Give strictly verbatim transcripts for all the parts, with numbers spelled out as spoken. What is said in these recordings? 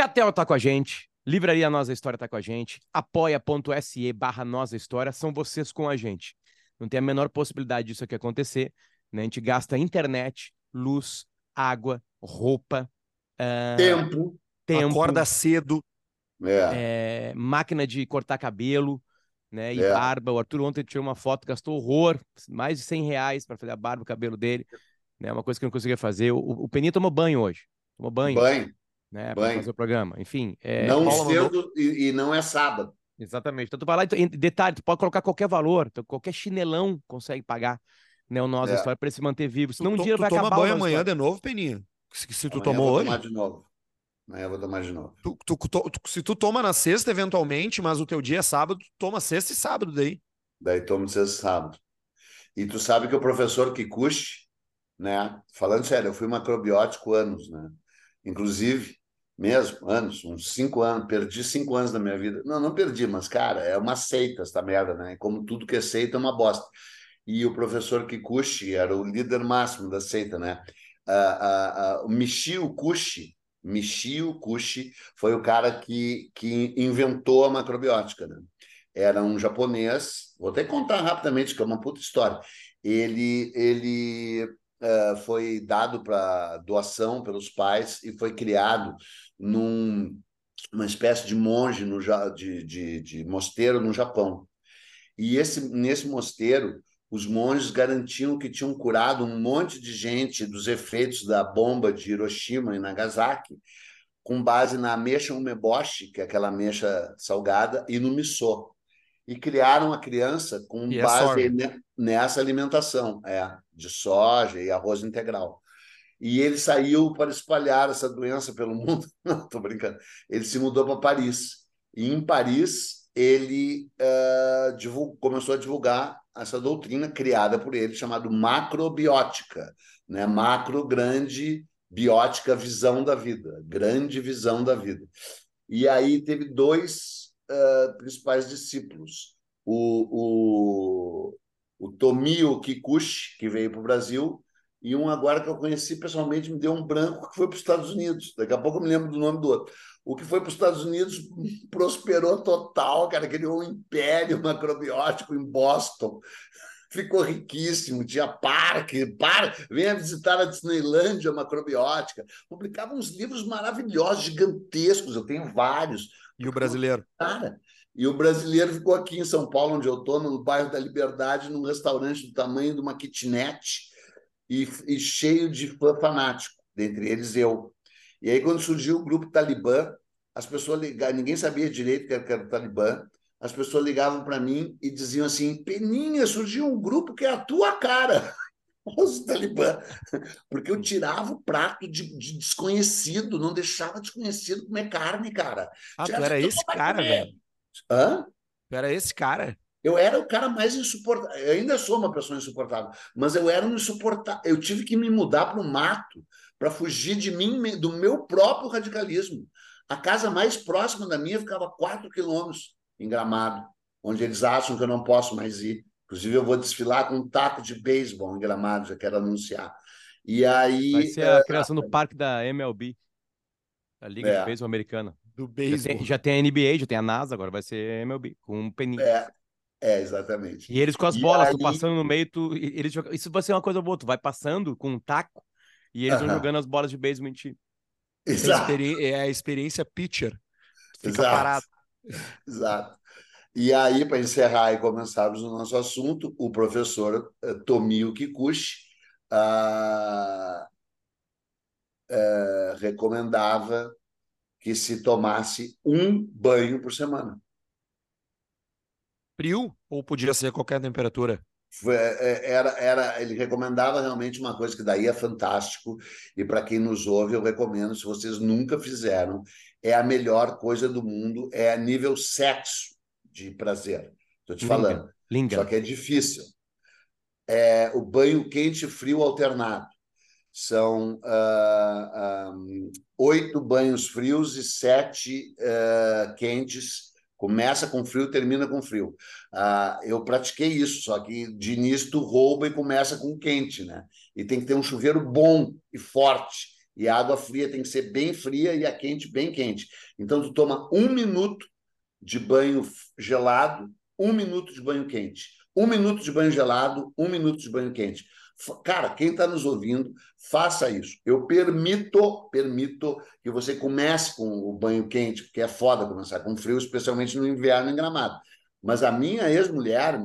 Catel tá com a gente, Livraria Nossa História tá com a gente, apoia.se barra Nossa História, são vocês com a gente. Não tem a menor possibilidade disso aqui acontecer, né? A gente gasta internet, luz, água, roupa, uh, tempo, tempo, acorda cedo, é. É, máquina de cortar cabelo, né? E é. barba. O Arthur ontem tirou uma foto, gastou horror, mais de cem reais para fazer a barba, o cabelo dele, né? Uma coisa que eu não conseguia fazer. O, o Peninha tomou banho hoje, tomou banho. Banho. Né, para fazer o programa, enfim. É, não cedo e, e não é sábado. Exatamente. Então, tu vai lá e detalhe, tu pode colocar qualquer valor, então, qualquer chinelão consegue pagar, né, o Nossa é. História para ele se manter vivo. Senão um dia vai acabar. Tu toma banho amanhã de novo, Peninha? Se, se tu tomou hoje? Amanhã eu vou tomar de novo. Amanhã eu vou tomar de novo. Tu, tu, tu, tu, se tu toma na sexta, eventualmente, mas o teu dia é sábado, tu toma sexta e sábado daí. Daí toma sexta e sábado. E tu sabe que o professor Kikuchi, né, falando sério, eu fui macrobiótico anos, né? Inclusive, mesmo, anos, uns cinco anos, perdi cinco anos da minha vida. Não, não perdi, mas, cara, é uma seita essa merda, né? Como tudo que é seita é uma bosta. E o professor Kikuchi era o líder máximo da seita, né? Uh, uh, uh, o Michio Kushi, Michio Kushi foi o cara que, que inventou a macrobiótica, né? Era um japonês, vou até contar rapidamente, que é uma puta história. Ele... ele... Uh, foi dado para doação pelos pais e foi criado num uma espécie de monge no de, de, de mosteiro no Japão. E esse nesse mosteiro os monges garantiam que tinham curado um monte de gente dos efeitos da bomba de Hiroshima e Nagasaki, com base na ameixa umeboshi, que é aquela ameixa salgada, e no missô. E criaram a criança com e base é nessa alimentação, é, de soja e arroz integral. E ele saiu para espalhar essa doença pelo mundo. Não, estou brincando. Ele se mudou para Paris. E em Paris, ele uh, divulg... começou a divulgar essa doutrina criada por ele, chamada macrobiótica. Né? Macro, grande, biótica, visão da vida. Grande visão da vida. E aí teve dois... Uh, principais discípulos, o, o, o Tomio Kikuchi, que veio para o Brasil, e um agora que eu conheci pessoalmente, me deu um branco, que foi para os Estados Unidos. Daqui a pouco eu me lembro do nome do outro. O que foi para os Estados Unidos prosperou total, cara, criou um império macrobiótico em Boston. Ficou riquíssimo, tinha parque, parque, venha visitar a Disneylândia macrobiótica. Publicava uns livros maravilhosos, gigantescos, eu tenho vários. E o brasileiro? Cara, e o brasileiro ficou aqui em São Paulo, onde eu estou, no bairro da Liberdade, num restaurante do tamanho de uma kitnet e, e cheio de fã fanático, dentre eles eu. E aí, quando surgiu o grupo Talibã, as pessoas ligavam, ninguém sabia direito que era o Talibã, as pessoas ligavam para mim e diziam assim: Peninha, surgiu um grupo que é a tua cara. Os Talibã, porque eu tirava o prato de, de desconhecido, não deixava desconhecido comer carne, cara. Ah, tirava, tu era esse cara, comer. Velho? Hã? Tu era esse cara? Eu era o cara mais insuportável. Eu ainda sou uma pessoa insuportável, mas eu era um insuportável. Eu tive que me mudar para o mato para fugir de mim, do meu próprio radicalismo. A casa mais próxima da minha ficava a quatro quilômetros em Gramado, onde eles acham que eu não posso mais ir. Inclusive, eu vou desfilar com um taco de beisebol em Gramado, já quero anunciar. E aí... Vai ser a criação do parque da M L B, da Liga é. de Beisebol Americana. Do beisebol. Já tem, já tem a N B A, já tem a NASA, agora vai ser M L B, com um peninho. É, é exatamente. E eles com as e bolas, aí... tu passando no meio, tu, eles jogam... isso vai ser uma coisa boa, tu vai passando com um taco e eles uh-huh. vão jogando as bolas de beisebol em ti. Exato. É a experiência pitcher. Fica Exato. Parado. Exato. E aí, para encerrar e começarmos o nosso assunto, o professor Tomio Kikuchi ah, ah, recomendava que se tomasse um banho por semana. Frio? Ou podia ser qualquer temperatura? Era, era, ele recomendava realmente uma coisa que daí é fantástico, e para quem nos ouve eu recomendo, se vocês nunca fizeram, é a melhor coisa do mundo, é a nível sexo de prazer, estou te falando. Linga. Só que é difícil. É, o banho quente e frio alternado. São uh, um, oito banhos frios e sete uh, quentes. Começa com frio, termina com frio. Uh, eu pratiquei isso, só que de início tu rouba e começa com quente, né? E tem que ter um chuveiro bom e forte. E a água fria tem que ser bem fria e a quente bem quente. Então, tu toma um minuto de banho gelado, um minuto de banho quente. Um minuto de banho gelado, um minuto de banho quente. Cara, quem está nos ouvindo, faça isso. Eu permito, permito que você comece com o banho quente, porque é foda começar com frio, especialmente no inverno em Gramado. Mas a minha ex-mulher,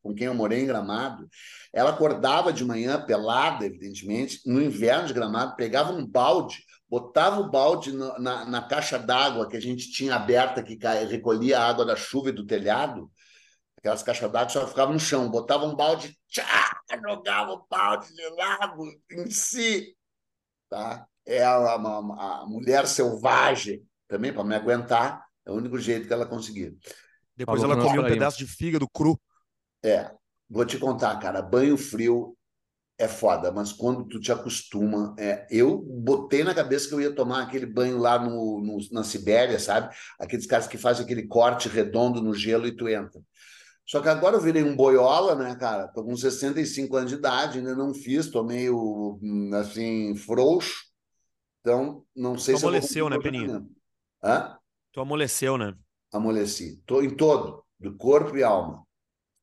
com quem eu morei em Gramado, ela acordava de manhã, pelada, evidentemente, no inverno de Gramado, pegava um balde, botava o balde na, na, na caixa d'água que a gente tinha aberta, que recolhia a água da chuva e do telhado, aquelas caixas d'água só ficavam no chão, botava um balde, tchá, jogava o balde de lado em si. Tá? Ela, uma, uma mulher selvagem, também, para me aguentar, é o único jeito que ela conseguia. Depois Falou, ela comia um aí, pedaço mas... de fígado cru. É, vou te contar, cara, banho frio é foda, mas quando tu te acostuma... É, eu botei na cabeça que eu ia tomar aquele banho lá no, no, na Sibéria, sabe? Aqueles caras que fazem aquele corte redondo no gelo e tu entra. Só que agora eu virei um boiola, né, cara? Tô com sessenta e cinco anos de idade, ainda não fiz, tô meio, assim, frouxo. Então, não sei tu se... Tu amoleceu, eu vou... né, Peninha? Hã? Tu amoleceu, né? Amoleci. Tô em todo, do corpo e alma.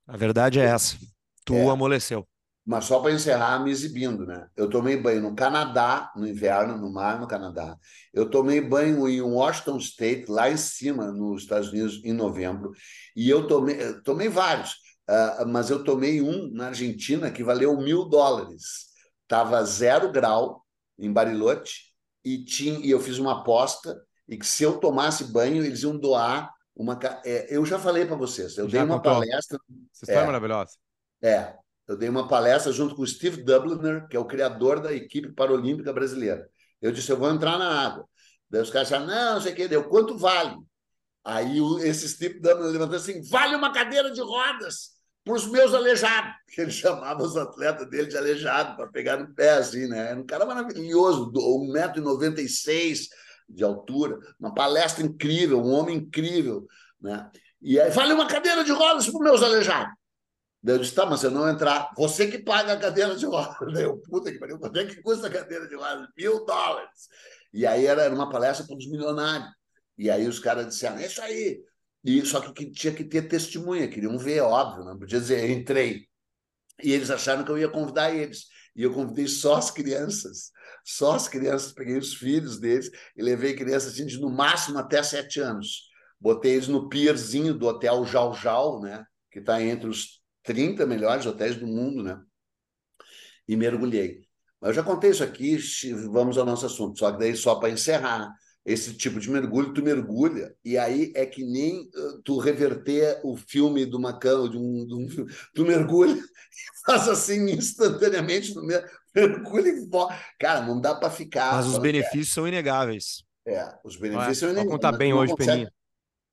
A verdade é essa. Tu é. amoleceu. Mas só para encerrar, me exibindo, né? Eu tomei banho no Canadá, no inverno, no mar, no Canadá. Eu tomei banho em Washington State, lá em cima, nos Estados Unidos, em novembro. E eu tomei, eu tomei vários, uh, mas eu tomei um na Argentina que valeu mil dólares. Tava zero grau em Bariloche e, tinha, e eu fiz uma aposta e que se eu tomasse banho, eles iam doar uma... É, eu já falei para vocês, eu já dei uma contou. palestra... Essa história é maravilhosa. É. Eu dei uma palestra junto com o Steve Dubliner, que é o criador da equipe paralímpica brasileira. Eu disse, eu vou entrar na água. Daí os caras disseram, não, não sei o que, deu, quanto vale? Aí o, esse Steve Dubliner levantou assim, vale uma cadeira de rodas para os meus aleijados. Ele chamava os atletas dele de aleijado, para pegar no pé, assim, né? Era um cara maravilhoso, um metro e noventa e seis de altura, uma palestra incrível, um homem incrível, né? E aí, vale uma cadeira de rodas para os meus aleijados. Daí eu disse, tá, mas se eu não entrar, você que paga a cadeira de rodas. Daí eu, puta que pariu, quanto é que custa a cadeira de rodas? Mil dólares. E aí era uma palestra para os milionários. E aí os caras disseram, é isso aí. E, só que tinha que ter testemunha, queriam ver, óbvio, não podia dizer, entrei. E eles acharam que eu ia convidar eles. E eu convidei só as crianças. Só as crianças, peguei os filhos deles e levei crianças assim, de no máximo até sete anos. Botei eles no pierzinho do hotel Jau Jau, né, que está entre os trinta melhores hotéis do mundo, né? E mergulhei. Mas eu já contei isso aqui, vamos ao nosso assunto. Só que daí, só para encerrar, esse tipo de mergulho, tu mergulha, e aí é que nem tu reverter o filme do Macão, de um, de um filme. Tu mergulha e faz assim instantaneamente, tu mergulha e volta. Cara, não dá para ficar. Mas os benefícios é. são inegáveis. É, os benefícios é. são inegáveis. Olha como tá bem hoje, consegue... Peninha.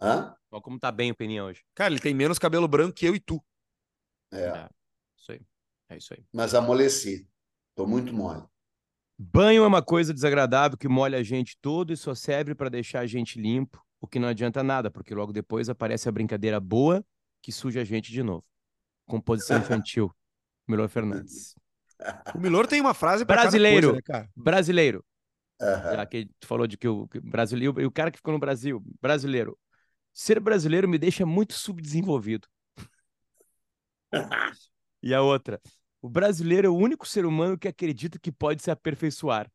Hã? Olha como tá bem o Peninha hoje. Cara, ele tem menos cabelo branco que eu e tu. É. É, isso aí. é isso aí. Mas amoleci. Tô muito mole. Banho é uma coisa desagradável que molha a gente todo e só serve para deixar a gente limpo, o que não adianta nada, porque logo depois aparece a brincadeira boa que suja a gente de novo. Composição infantil. Millôr Fernandes. O Millôr tem uma frase pra brasileiro, cada coisa, né, cara? Brasileiro. Uhum. Já que tu falou de que o brasileiro e o cara que ficou no Brasil, brasileiro. Ser brasileiro me deixa muito subdesenvolvido. E a outra, o brasileiro é o único ser humano que acredita que pode se aperfeiçoar.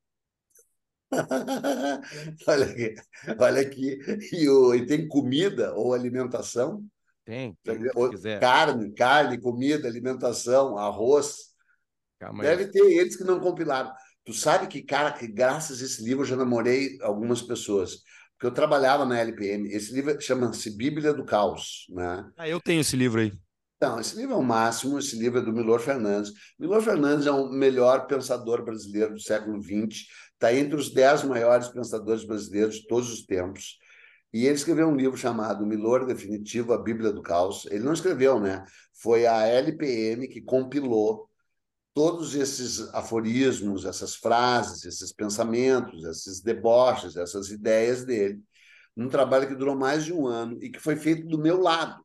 Olha aqui, olha aqui. E, o, e tem comida ou alimentação? Tem, tem ou, carne, carne, comida, alimentação, arroz. Calma aí. Deve ter eles que não compilaram. Tu sabe que, cara, que graças a esse livro eu já namorei algumas pessoas. Porque eu trabalhava na L P M. Esse livro chama-se Bíblia do Caos, né? Ah, eu tenho esse livro aí. Não, esse livro é o máximo, esse livro é do Millôr Fernandes. Millôr Fernandes é o melhor pensador brasileiro do século vinte, está entre os dez maiores pensadores brasileiros de todos os tempos. E ele escreveu um livro chamado Millôr Definitivo, a Bíblia do Caos. Ele não escreveu, né? Foi a L P M que compilou todos esses aforismos, essas frases, esses pensamentos, esses deboches, essas ideias dele, num trabalho que durou mais de um ano e que foi feito do meu lado,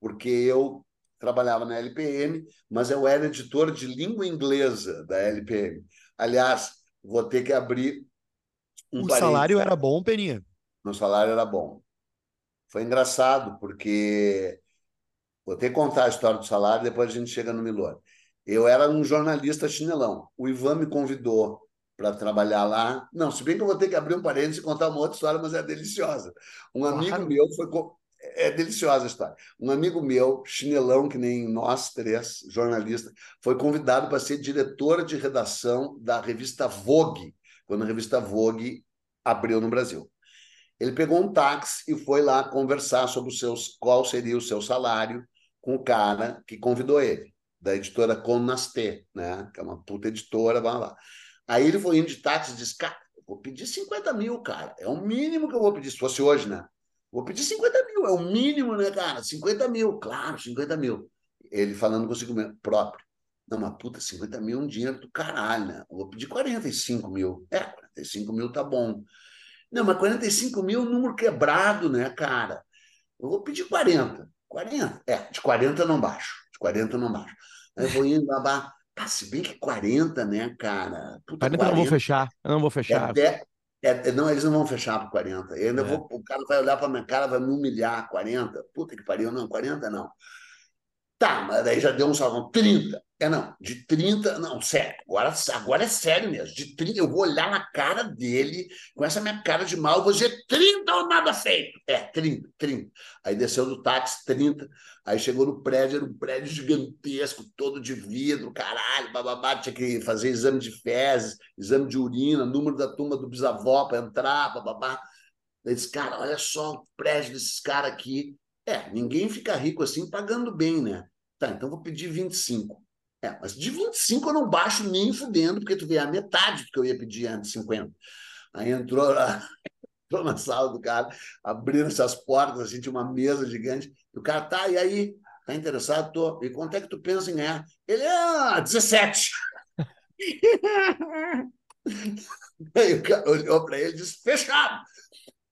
porque eu trabalhava na L P M, mas eu era editor de língua inglesa da L P M. Aliás, vou ter que abrir um parênteses. O salário era bom, Peninha? Meu salário era bom. Foi engraçado, porque... Vou ter que contar a história do salário, depois a gente chega no Millôr. Eu era um jornalista chinelão. O Ivan me convidou para trabalhar lá. Não, se bem que eu vou ter que abrir um parênteses e contar uma outra história, mas é deliciosa. Um amigo claro. meu foi... Co... É deliciosa a história. Um amigo meu, chinelão, que nem nós três, jornalista, foi convidado para ser diretor de redação da revista Vogue, quando a revista Vogue abriu no Brasil. Ele pegou um táxi e foi lá conversar sobre os seus, qual seria o seu salário com o cara que convidou ele, da editora Conasté, né? Que é uma puta editora, vai lá. Aí ele foi indo de táxi e disse, cara, eu vou pedir cinquenta mil, cara. É o mínimo que eu vou pedir, se fosse hoje, né? Vou pedir cinquenta mil, é o mínimo, né, cara? cinquenta mil, claro, cinquenta mil. Ele falando consigo mesmo, próprio. Não, mas puta, cinquenta mil é um dinheiro do caralho, né? Eu vou pedir quarenta e cinco mil. É, quarenta e cinco mil tá bom. Não, mas quarenta e cinco mil é um número quebrado, né, cara? Eu vou pedir quarenta. quarenta? É, de quarenta não baixo. De quarenta não baixo. Aí eu vou indo, babá. Tá, se bem que quarenta, né, cara? Puta, quarenta, quarenta eu não vou fechar. Eu não vou fechar. É até... É, não, eles não vão fechar por quarenta. Eu ainda é. vou, o cara vai olhar para minha cara, vai me humilhar. quarenta? Puta que pariu, não, quarenta não. Tá, mas daí já deu um salão. trinta? É, não, de trinta, não, sério. Agora, agora é sério mesmo. De trinta, eu vou olhar na cara dele, com essa minha cara de mal, vou dizer trinta ou nada feito. É, trinta, trinta. Aí desceu do táxi, trinta. Aí chegou no prédio, era um prédio gigantesco, todo de vidro, caralho, bababá, tinha que fazer exame de fezes, exame de urina, número da turma do bisavó para entrar, bababá. Aí disse, cara, olha só o prédio desses caras aqui. É, ninguém fica rico assim pagando bem, né? Tá, então vou pedir vinte e cinco. É, mas de vinte e cinco eu não baixo nem fudendo, porque tu vê a metade do que eu ia pedir antes, cinquenta. Aí entrou na, entrou na sala do cara, abriram essas portas, assim, tinha uma mesa gigante. E o cara, tá, e aí? Tá interessado? Tô. E quanto é que tu pensa em ganhar? Ele, ah, dezessete. Aí o cara olhou pra ele e disse, fechado.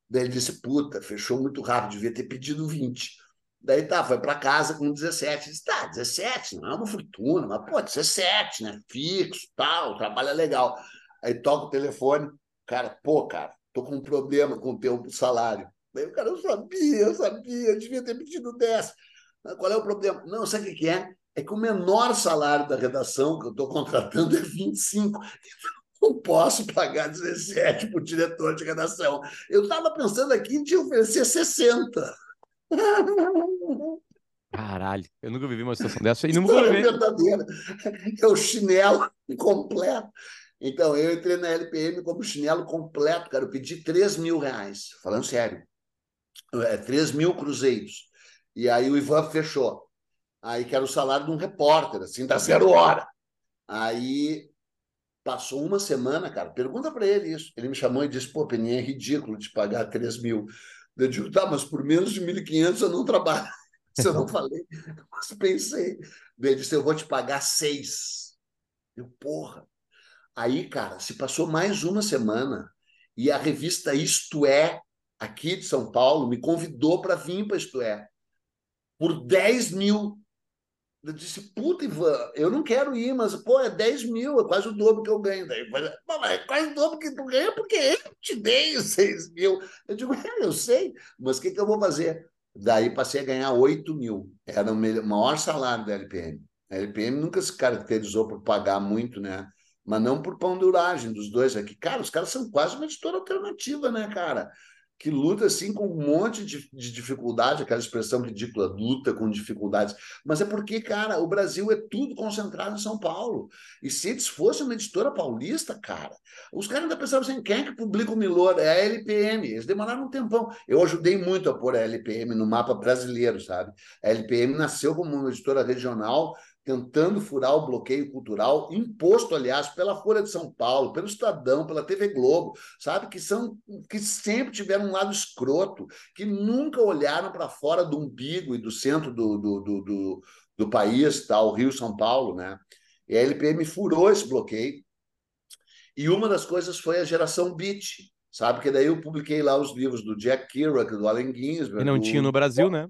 Daí ele disse, puta, fechou muito rápido, devia ter pedido vinte. Daí tá, foi para casa com dezessete. Disse, tá, dezessete, não é uma fortuna, mas pô, dezessete, né? Fixo, tal, trabalho é legal. Aí toca o telefone, cara, pô, cara, tô com um problema com o teu salário. Daí o cara, eu sabia, eu sabia, eu devia ter pedido dez. Mas qual é o problema? Não, sabe o que é? É que o menor salário da redação que eu tô contratando é vinte e cinco. Não posso pagar dezessete para o diretor de redação. Eu estava pensando aqui em te oferecer sessenta. Caralho, eu nunca vivi uma situação dessa. E não vou ver. É verdadeira. É o chinelo completo. Então, eu entrei na L P M como chinelo completo, cara. Eu pedi três mil reais, falando sério. É, três mil cruzeiros. E aí o Ivan fechou. Aí que era o salário de um repórter, assim, da zero hora. Aí... Passou uma semana, cara, pergunta para ele isso. Ele me chamou e disse, pô, Peninha, é ridículo de pagar três mil. Eu digo, tá, mas por menos de mil e quinhentos eu não trabalho. Isso eu não falei, mas pensei. Ele disse, eu vou te pagar seis. Eu, porra. Aí, cara, se passou mais uma semana e a revista Isto É, aqui de São Paulo, me convidou para vir para Isto É. Por dez mil. Eu disse, puta, Ivan, eu não quero ir, mas, pô, é dez mil, é quase o dobro que eu ganho. Daí, mas, mas é quase o dobro que tu ganha porque eu te dei os seis mil. Eu digo, é, eu sei, mas o que, que eu vou fazer? Daí passei a ganhar oito mil. Era o maior salário da L P M. A L P M nunca se caracterizou por pagar muito, né? Mas não por panduragem dos dois aqui. Cara, os caras são quase uma editora alternativa, né, cara? Que luta, assim, com um monte de, de dificuldade, aquela expressão ridícula, luta com dificuldades. Mas é porque, cara, o Brasil é tudo concentrado em São Paulo. E se eles fossem uma editora paulista, cara, os caras ainda pensavam assim, quem é que publica o Millôr? É a L P M. Eles demoraram um tempão. Eu ajudei muito a pôr a L P M no mapa brasileiro, sabe? A L P M nasceu como uma editora regional, tentando furar o bloqueio cultural imposto, aliás, pela Folha de São Paulo, pelo Estadão, pela T V Globo, sabe? Que, são, que sempre tiveram um lado escroto, que nunca olharam para fora do umbigo e do centro do, do, do, do, do país, tá? O Rio, São Paulo, né? E a L P M furou esse bloqueio. E uma das coisas foi a geração beat, sabe? Que daí eu publiquei lá os livros do Jack Kerouac, do Allen Ginsberg. E não do... tinha no Brasil, né?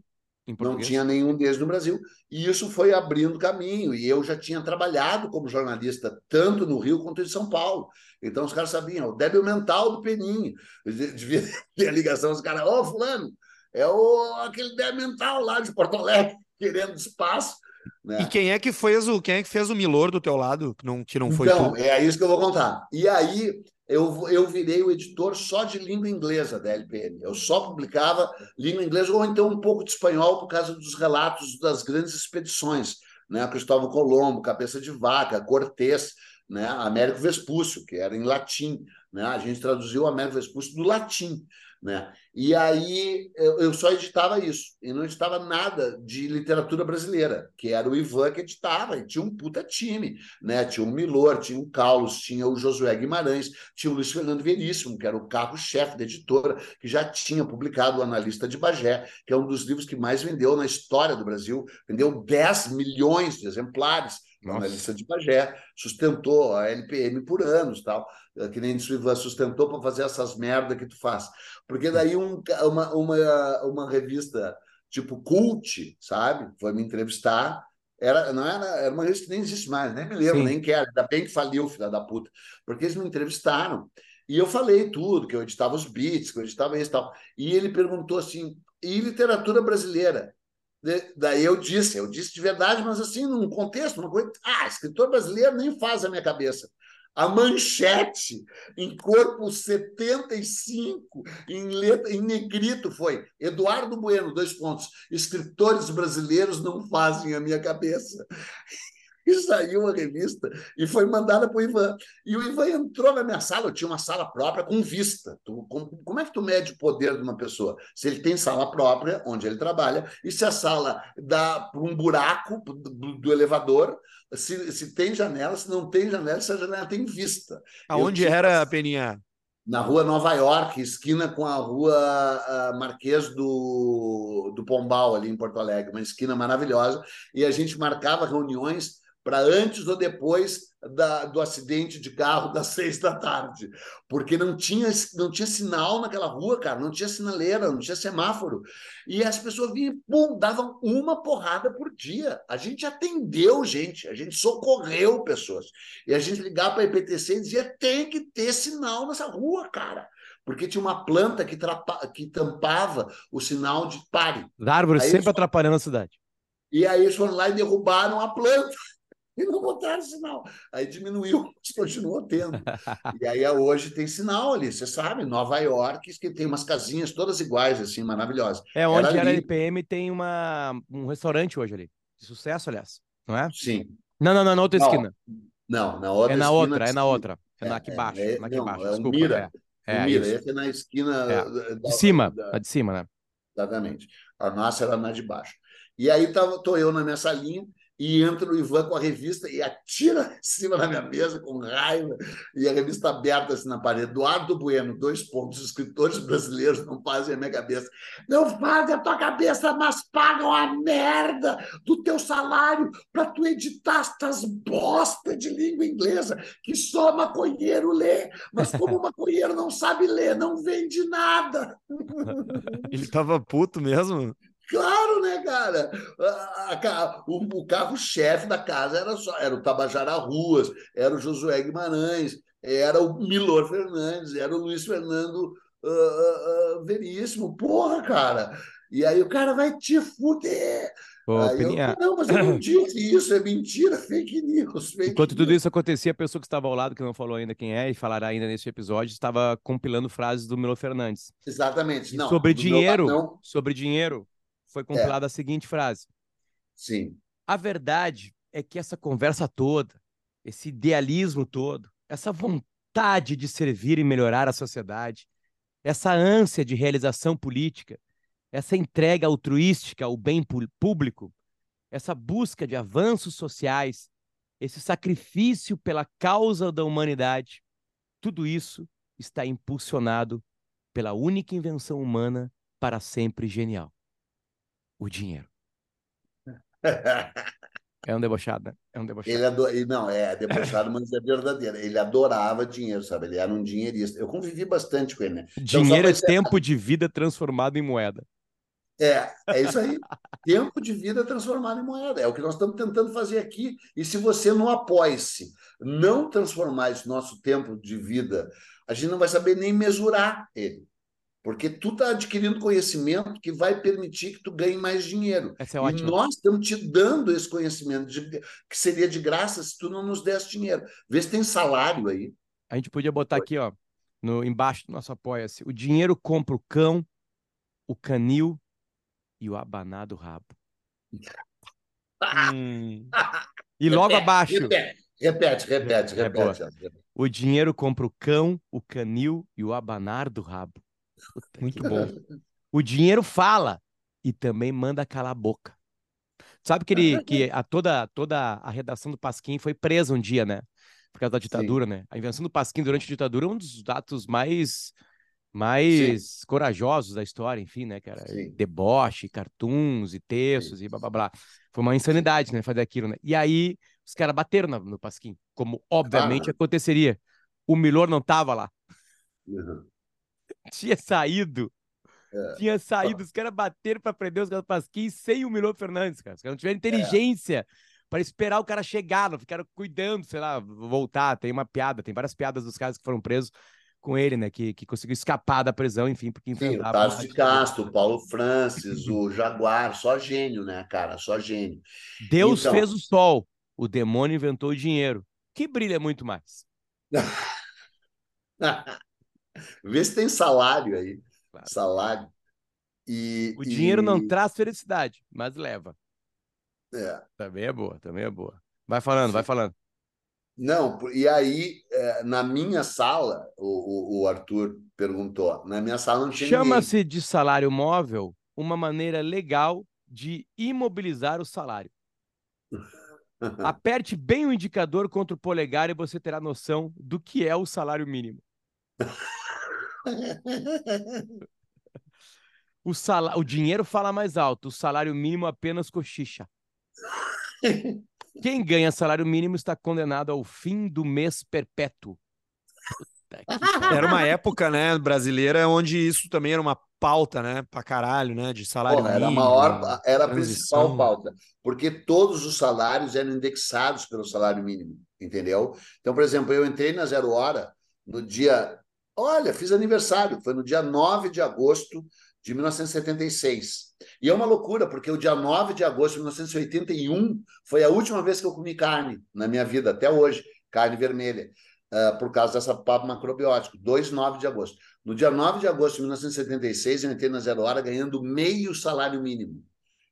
Não tinha nenhum deles no Brasil. E isso foi abrindo caminho. E eu já tinha trabalhado como jornalista, tanto no Rio quanto em São Paulo. Então os caras sabiam, o débil mental do Peninha. Devia ter a ligação dos caras: ô, fulano, é o, aquele débil mental lá de Porto Alegre, querendo espaço. Né? E quem é que fez o, quem é que fez o Millôr do teu lado, que não, que não foi? Então, tu? É isso que eu vou contar. E aí eu, eu virei o editor só de língua inglesa da L P M. Eu só publicava língua inglesa ou então um pouco de espanhol por causa dos relatos das grandes expedições, né? Cristóvão Colombo, Cabeça de Vaca, Cortés, né? Américo Vespúcio, que era em latim, né? A gente traduziu Américo Vespúcio do latim, né? E aí eu, eu só editava isso, e não editava nada de literatura brasileira, que era o Ivan que editava, e tinha um puta time, né? Tinha o Millôr, tinha o Caos, tinha o Josué Guimarães, tinha o Luiz Fernando Veríssimo, que era o carro-chefe da editora, que já tinha publicado O Analista de Bagé, que é um dos livros que mais vendeu na história do Brasil, vendeu dez milhões de exemplares. Nossa. O Analista de Bagé sustentou a L P M por anos, tal, que nem o Ivan sustentou para fazer essas merdas que tu faz. Porque daí um, uma, uma, uma revista tipo Cult, sabe? Foi me entrevistar. Era, não era, era uma revista que nem existe mais, nem me lembro, Sim. nem quero. Ainda bem que faliu, filha da puta. Porque eles me entrevistaram. E eu falei tudo, que eu editava os beats, que eu editava isso e tal. E ele perguntou assim, e literatura brasileira? Daí eu disse, eu disse de verdade, mas assim, num contexto, uma coisa... Ah, escritor brasileiro nem faz a minha cabeça. A manchete, em corpo setenta e cinco, em, letra, em negrito, foi Eduardo Bueno, dois pontos, escritores brasileiros não fazem a minha cabeça. E saiu a revista e foi mandada para o Ivan. E o Ivan entrou na minha sala, eu tinha uma sala própria com vista. Tu, com, como é que tu mede o poder de uma pessoa? Se ele tem sala própria, onde ele trabalha, e se a sala dá para um buraco do, do elevador, se, se tem janela, se não tem janela, se a janela tem vista. Aonde tinha... era, Peninha? Na rua Nova York, esquina com a rua Marquês do, do Pombal, ali em Porto Alegre, uma esquina maravilhosa, e a gente marcava reuniões para antes ou depois da, do acidente de carro das seis da tarde, porque não tinha, não tinha sinal naquela rua, cara, não tinha sinaleira, não tinha semáforo, e as pessoas vinham e pum, davam uma porrada por dia. A gente atendeu gente, a gente socorreu pessoas, e a gente ligava para a I P T C e dizia, tem que ter sinal nessa rua, cara, porque tinha uma planta que, trapa, que tampava o sinal de pare. As árvores aí sempre eles... atrapalhando a cidade. E aí eles foram lá e derrubaram a planta, e não botaram sinal. Aí diminuiu, mas continuou tendo. E aí hoje tem sinal ali, você sabe, Nova York, que tem umas casinhas todas iguais, assim, maravilhosas. É, onde era, era a L P M, tem uma, um restaurante hoje ali, de sucesso, aliás, não é? Sim. Não, não, não, na outra não, esquina. Não, na outra é na esquina. Outra, é na outra, é na aqui baixo, é, na aqui não, baixo, é desculpa. Mira, é, é, Mira, esse é na esquina... É. De da, cima, da, de cima, né? Exatamente. A nossa era na de baixo. E aí estou eu na minha salinha, e entra o Ivan com a revista e atira em cima da minha mesa com raiva, e a revista aberta assim na parede, Eduardo Bueno, dois pontos, escritores brasileiros não fazem a minha cabeça. Não fazem a tua cabeça, mas pagam a merda do teu salário para tu editar estas bosta de língua inglesa que só maconheiro lê, mas como maconheiro não sabe ler, não vende nada. Ele tava puto mesmo? Claro, né, cara? O carro-chefe da casa era, só, era o Tabajara Ruas, era o Josué Guimarães, era o Millôr Fernandes, era o Luiz Fernando uh, uh, Veríssimo. Porra, cara! E aí o cara vai te fuder! Ô, eu, não, mas eu não disse isso, é mentira, fake news. Fake Enquanto news. Tudo isso acontecia, a pessoa que estava ao lado, que não falou ainda quem é, e falará ainda neste episódio, estava compilando frases do Millôr Fernandes. Exatamente. Não, sobre dinheiro, patrão... sobre dinheiro. Foi compilada é. a seguinte frase. Sim. A verdade é que essa conversa toda, esse idealismo todo, essa vontade de servir e melhorar a sociedade, essa ânsia de realização política, essa entrega altruística ao bem público, essa busca de avanços sociais, esse sacrifício pela causa da humanidade, tudo isso está impulsionado pela única invenção humana para sempre genial. O dinheiro. É um debochado, né? É um debochado. Ele ador... Não, é debochado, mas é verdadeiro. Ele adorava dinheiro, sabe? Ele era um dinheirista. Eu convivi bastante com ele, né? Dinheiro então, é tempo ter... de vida transformado em moeda. É, é isso aí. Tempo de vida transformado em moeda. É o que nós estamos tentando fazer aqui. E se você não apoia-se, não transformar esse nosso tempo de vida, a gente não vai saber nem mesurar ele. Porque tu está adquirindo conhecimento que vai permitir que tu ganhe mais dinheiro. Essa é ótima. E nós estamos te dando esse conhecimento, de, que seria de graça se tu não nos desse dinheiro. Vê se tem salário aí. A gente podia botar aqui, ó, no, embaixo do nosso apoia-se. O dinheiro compra o cão, o canil e o abanado rabo. hum. E logo repete, abaixo... Repete, repete, repete. É repete. O dinheiro compra o cão, o canil e o abanar do rabo. Muito bom. O dinheiro fala e também manda calar a boca. Sabe que, ele, que a toda, toda a redação do Pasquim foi presa um dia, né? Por causa da ditadura, sim, né? A invenção do Pasquim durante a ditadura é um dos atos mais, mais corajosos da história, enfim, né, cara? Sim. Deboche, cartoons e textos, sim, e blá, blá, blá. Foi uma insanidade, né, fazer aquilo, né? E aí os caras bateram no, no Pasquim, como obviamente ah. aconteceria. O Millôr não tava lá. Uhum. Tinha saído, é. tinha saído, os caras bateram para prender os caras do Pasquim sem o Millôr Fernandes, cara. Os caras não tiveram inteligência é. para esperar o cara chegar, não ficaram cuidando, sei lá, voltar. Tem uma piada, tem várias piadas dos caras que foram presos com ele, né, que, que conseguiu escapar da prisão, enfim, porque... Sim, o Tarso de Castro, o Paulo Francis, o Jaguar, só gênio, né, cara, só gênio. Deus então... fez o sol, o demônio inventou o dinheiro, que brilha muito mais. Vê se tem salário aí. Claro. Salário. E, o dinheiro e... não traz felicidade, mas leva. É. Também é boa, também é boa. Vai falando, sim, vai falando. Não, e aí, na minha sala, o, o Arthur perguntou, na minha sala não tinha Chama-se ninguém. De salário móvel uma maneira legal de imobilizar o salário. Aperte bem o indicador contra o polegar e você terá noção do que é o salário mínimo. O, salário, o dinheiro fala mais alto, o salário mínimo apenas cochicha. Quem ganha salário mínimo está condenado ao fim do mês perpétuo. Era uma época, né, brasileira, onde isso também era uma pauta, né, pra caralho, né, de salário Porra, mínimo. Era a maior, era a principal pauta, porque todos os salários eram indexados pelo salário mínimo, entendeu? Então, por exemplo, eu entrei na Zero Hora no dia... Olha, fiz aniversário, foi no dia nove de agosto de mil novecentos e setenta e seis. E é uma loucura, porque o dia nove de agosto de mil novecentos e oitenta e um foi a última vez que eu comi carne na minha vida, até hoje, carne vermelha, uh, por causa dessa papo macrobiótico, dois de nove de agosto. No dia nove de agosto de mil novecentos e setenta e seis, eu entrei na Zero Hora ganhando meio salário mínimo,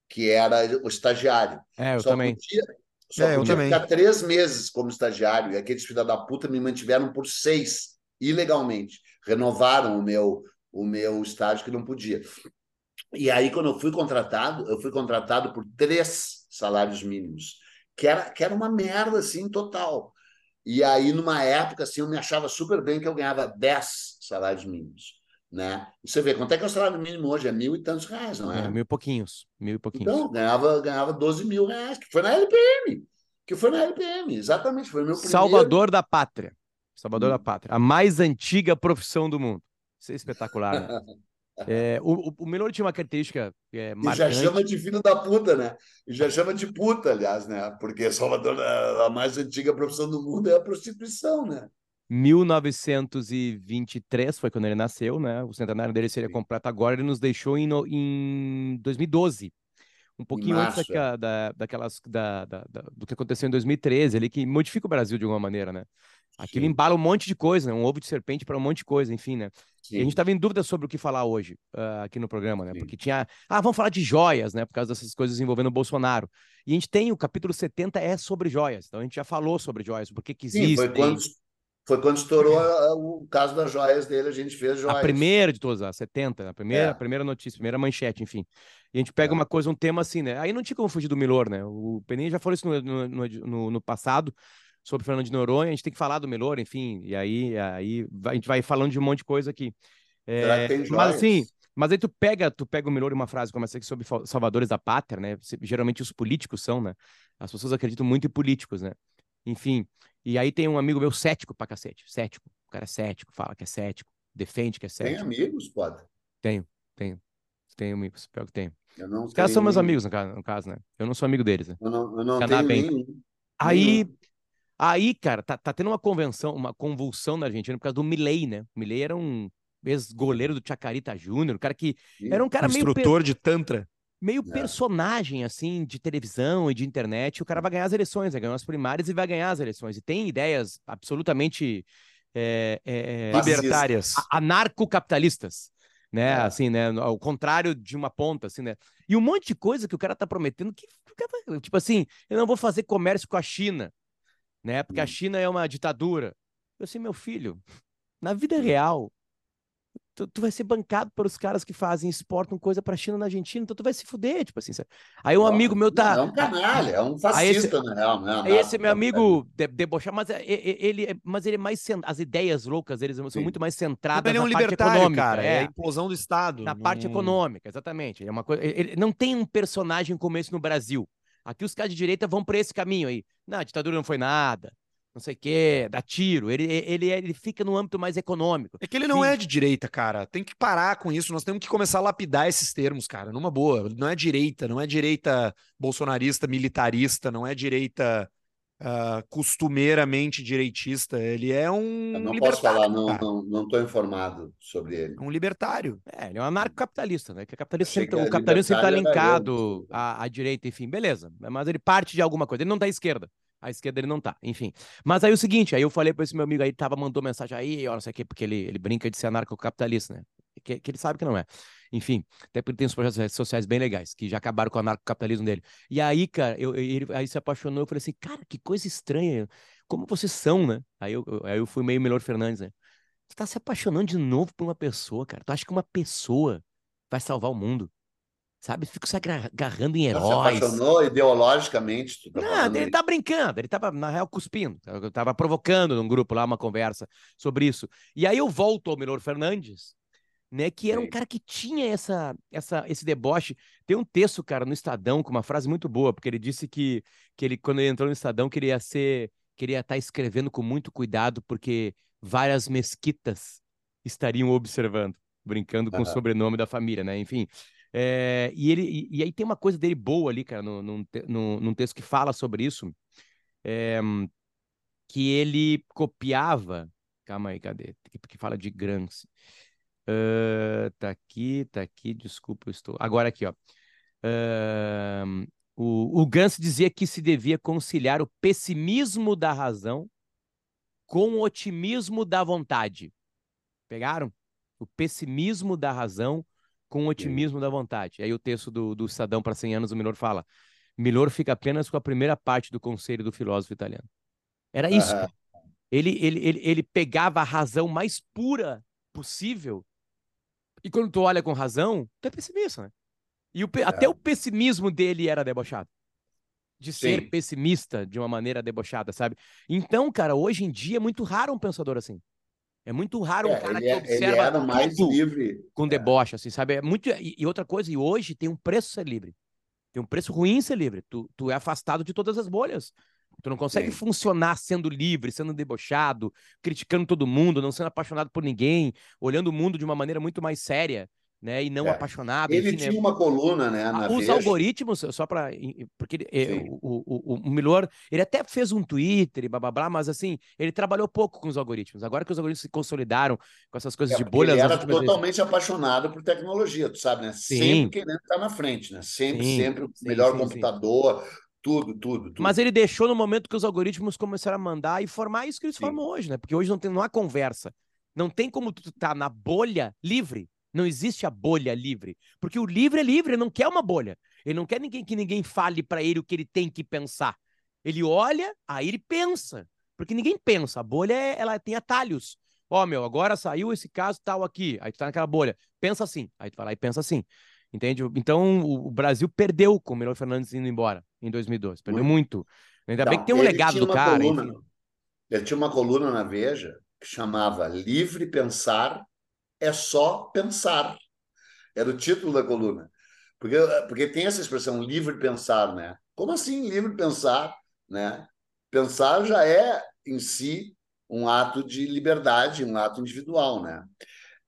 que era o estagiário. É, eu Só também. Podia... Só é, podia eu ficar também. três meses como estagiário, e aqueles filha da puta me mantiveram por seis, ilegalmente. Renovaram o meu, o meu estágio que não podia. E aí, quando eu fui contratado, eu fui contratado por três salários mínimos, que era, que era uma merda, assim, total. E aí, numa época, assim, eu me achava super bem que eu ganhava dez salários mínimos, né? E você vê, quanto é que é o salário mínimo hoje? É mil e tantos reais, não é? é mil e pouquinhos, mil e pouquinhos. Então, ganhava, ganhava doze mil reais, que foi na L P M, que foi na L P M, exatamente, foi o meu primeiro... Salvador da Pátria, Salvador hum. da Pátria, a mais antiga profissão do mundo. Isso é espetacular, né? É, o, o Millôr tinha uma característica é, marcante. E já chama de filho da puta, né? E já chama de puta, aliás, né? Porque Salvador, a, a mais antiga profissão do mundo é a prostituição, né? mil novecentos e vinte e três foi quando ele nasceu, né? O centenário dele seria completo agora. Ele nos deixou em, no, em dois mil e doze, um pouquinho antes daquela, da, daquelas, da, da, da, do que aconteceu em dois mil e treze, ali, que modifica o Brasil de alguma maneira, né? Aquilo Sim. embala um monte de coisa, né? Um ovo de serpente para um monte de coisa, enfim, né? Sim. E a gente estava em dúvida sobre o que falar hoje uh, aqui no programa, né? Sim. Porque tinha... Ah, vamos falar de joias, né? Por causa dessas coisas envolvendo o Bolsonaro. E a gente tem o capítulo setenta é sobre joias. Então a gente já falou sobre joias, por que que existe... Sim, foi quando, foi quando estourou é. o caso das joias dele, a gente fez joias. A primeira de todas, a setenta, a primeira, é. a primeira notícia, a primeira manchete, enfim. E a gente pega é. uma coisa, um tema assim, né? Aí não tinha como fugir do Millôr, né? O Peninha já falou isso no, no, no, no passado, sobre Fernando de Noronha, a gente tem que falar do Millôr, enfim, e aí, aí a gente vai falando de um monte de coisa aqui. É, mas assim, mas aí tu pega, tu pega o Millôr em uma frase como essa aqui sobre salvadores da pátria, né? Geralmente os políticos são, né? As pessoas acreditam muito em políticos, né? Enfim, e aí tem um amigo meu cético pra cacete, cético, o cara é cético, fala que é cético, defende que é cético. Tem amigos, pode? Tenho, tenho. Tem um Micos, pior que tem. Eu não Os caras são meus amigos, no caso, no caso, né? Eu não sou amigo deles, né? Eu não, eu não tenho nenhum. Aí, aí, cara, tá, tá tendo uma convenção, uma convulsão na Argentina por causa do Milei, né? O Milei era um ex-goleiro do Chacarita Júnior, um cara que... Era um cara um meio... Instrutor per... de tantra. Meio é. personagem, assim, de televisão e de internet. O cara vai ganhar as eleições, vai ganhar as primárias e vai ganhar as eleições. E tem ideias absolutamente... É, é, libertárias. Anarcocapitalistas. Né, é. assim, né, ao contrário de uma ponta, assim, né, e um monte de coisa que o cara tá prometendo, que, tipo assim, eu não vou fazer comércio com a China, né, porque a China é uma ditadura. Eu assim, meu filho, na vida real, tu, tu vai ser bancado pelos caras que fazem, exportam coisa pra China na Argentina, então tu vai se fuder, tipo assim, sabe? Aí um não, amigo meu tá... É um canalha, é um fascista, na real, né? Aí esse meu amigo de, debochado, mas ele, mas ele é mais... As ideias loucas deles são Sim. muito mais centradas ele é um na parte econômica. Cara, é, é a implosão do Estado. Na não... parte econômica, exatamente. É uma coisa, ele não tem um personagem como esse no Brasil. Aqui os caras de direita vão pra esse caminho aí. Não, a ditadura não foi nada. Não sei o quê, dá tiro, ele, ele, ele fica no âmbito mais econômico. É que ele não Sim. é de direita, cara, tem que parar com isso, nós temos que começar a lapidar esses termos, cara, numa boa, não é direita, não é direita bolsonarista, militarista, não é direita uh, costumeiramente direitista, ele é um Eu não posso falar, não, não, não tô informado sobre ele. É um libertário. É, ele é um anarcocapitalista, né, que o capitalismo sempre, o capitalismo sempre tá linkado à, à direita, enfim, beleza, mas ele parte de alguma coisa, ele não tá à esquerda. A esquerda ele não tá, enfim. Mas aí o seguinte, aí eu falei pra esse meu amigo aí, tava, mandou mensagem aí, ó, não sei o quê, porque ele, ele brinca de ser anarcocapitalista, né? Que, que ele sabe que não é. Enfim, até porque ele tem uns projetos sociais bem legais, que já acabaram com o anarcocapitalismo dele. E aí, cara, eu, eu, ele aí se apaixonou, eu falei assim, cara, que coisa estranha, como vocês são, né? Aí eu, eu, aí eu fui meio Millôr Fernandes, né? Tu tá se apaixonando de novo por uma pessoa, cara. Tu acha que uma pessoa vai salvar o mundo? Sabe, fico se agarrando em heróis. Você apaixonou ideologicamente? Tu tá não, ele aí. tá brincando, ele tava, na real, cuspindo. Eu tava provocando num grupo lá, uma conversa sobre isso. E aí eu volto ao Millôr Fernandes, né, que era Sim. um cara que tinha essa, essa, esse deboche. Tem um texto, cara, no Estadão, com uma frase muito boa, porque ele disse que, que ele, quando ele entrou no Estadão, queria ser, queria estar escrevendo com muito cuidado, porque várias mesquitas estariam observando, brincando com uhum. o sobrenome da família, né, enfim... É, e, ele, e, e aí tem uma coisa dele boa ali, cara, num, num, num texto que fala sobre isso, é, que ele copiava, calma aí, cadê? Que fala de Gramsci, uh, tá aqui, tá aqui, desculpa, eu estou, agora aqui, ó, uh, o, o Gramsci dizia que se devia conciliar o pessimismo da razão com o otimismo da vontade, pegaram? O pessimismo da razão com o otimismo da vontade. Aí o texto do, do Estadão para cem anos, o Millôr fala, Millôr fica apenas com a primeira parte do conselho do filósofo italiano. Era isso. Uhum. Ele, ele, ele, ele pegava a razão mais pura possível e quando tu olha com razão, tu é pessimista, né? E o, até uhum. o pessimismo dele era debochado. De ser Sim. pessimista de uma maneira debochada, sabe? Então, cara, hoje em dia é muito raro um pensador assim. É muito raro um é, cara que é, observa era mais tudo livre. Com deboche, é. assim, sabe? É muito... E outra coisa, e hoje tem um preço ser livre. Tem um preço ruim ser livre. Tu, tu é afastado de todas as bolhas. Tu não consegue Sim. funcionar sendo livre, sendo debochado, criticando todo mundo, não sendo apaixonado por ninguém, olhando o mundo de uma maneira muito mais séria, né? E não é. apaixonado. Ele enfim, tinha né? uma coluna, né? Na Os veja. algoritmos, só para... Porque ele, o, o, o, o Millôr, ele até fez um Twitter e blá, blá, blá, mas assim, ele trabalhou pouco com os algoritmos. Agora que os algoritmos se consolidaram com essas coisas é, de bolhas... Ele era totalmente vezes. apaixonado por tecnologia, tu sabe, né? Sim. Sempre querendo estar na frente, né? Sempre, sim. sempre o melhor sim, sim, computador, sim. Tudo, tudo, tudo. Mas ele deixou no momento que os algoritmos começaram a mandar e formar isso que eles sim. formam hoje, né? Porque hoje não tem, não há conversa. Não tem como tu tá na bolha livre. Não existe a bolha livre, porque o livre é livre, ele não quer uma bolha. Ele não quer ninguém que ninguém fale para ele o que ele tem que pensar. Ele olha, aí ele pensa, porque ninguém pensa. A bolha, é, ela tem atalhos. Ó, oh, meu, agora saiu esse caso tal aqui, aí tu tá naquela bolha, pensa assim, aí tu vai lá e pensa assim, entende? Então, o Brasil perdeu com o Millôr Fernandes indo embora em dois mil e dois, perdeu muito. muito. Ainda então, bem que tem um legado do cara. Coluna, ele tinha uma coluna na Veja que chamava Livre Pensar, é só pensar. Era o título da coluna. Porque, porque tem essa expressão, livre pensar, né? Como assim livre pensar, né? Pensar já é, em si, um ato de liberdade, um ato individual, né?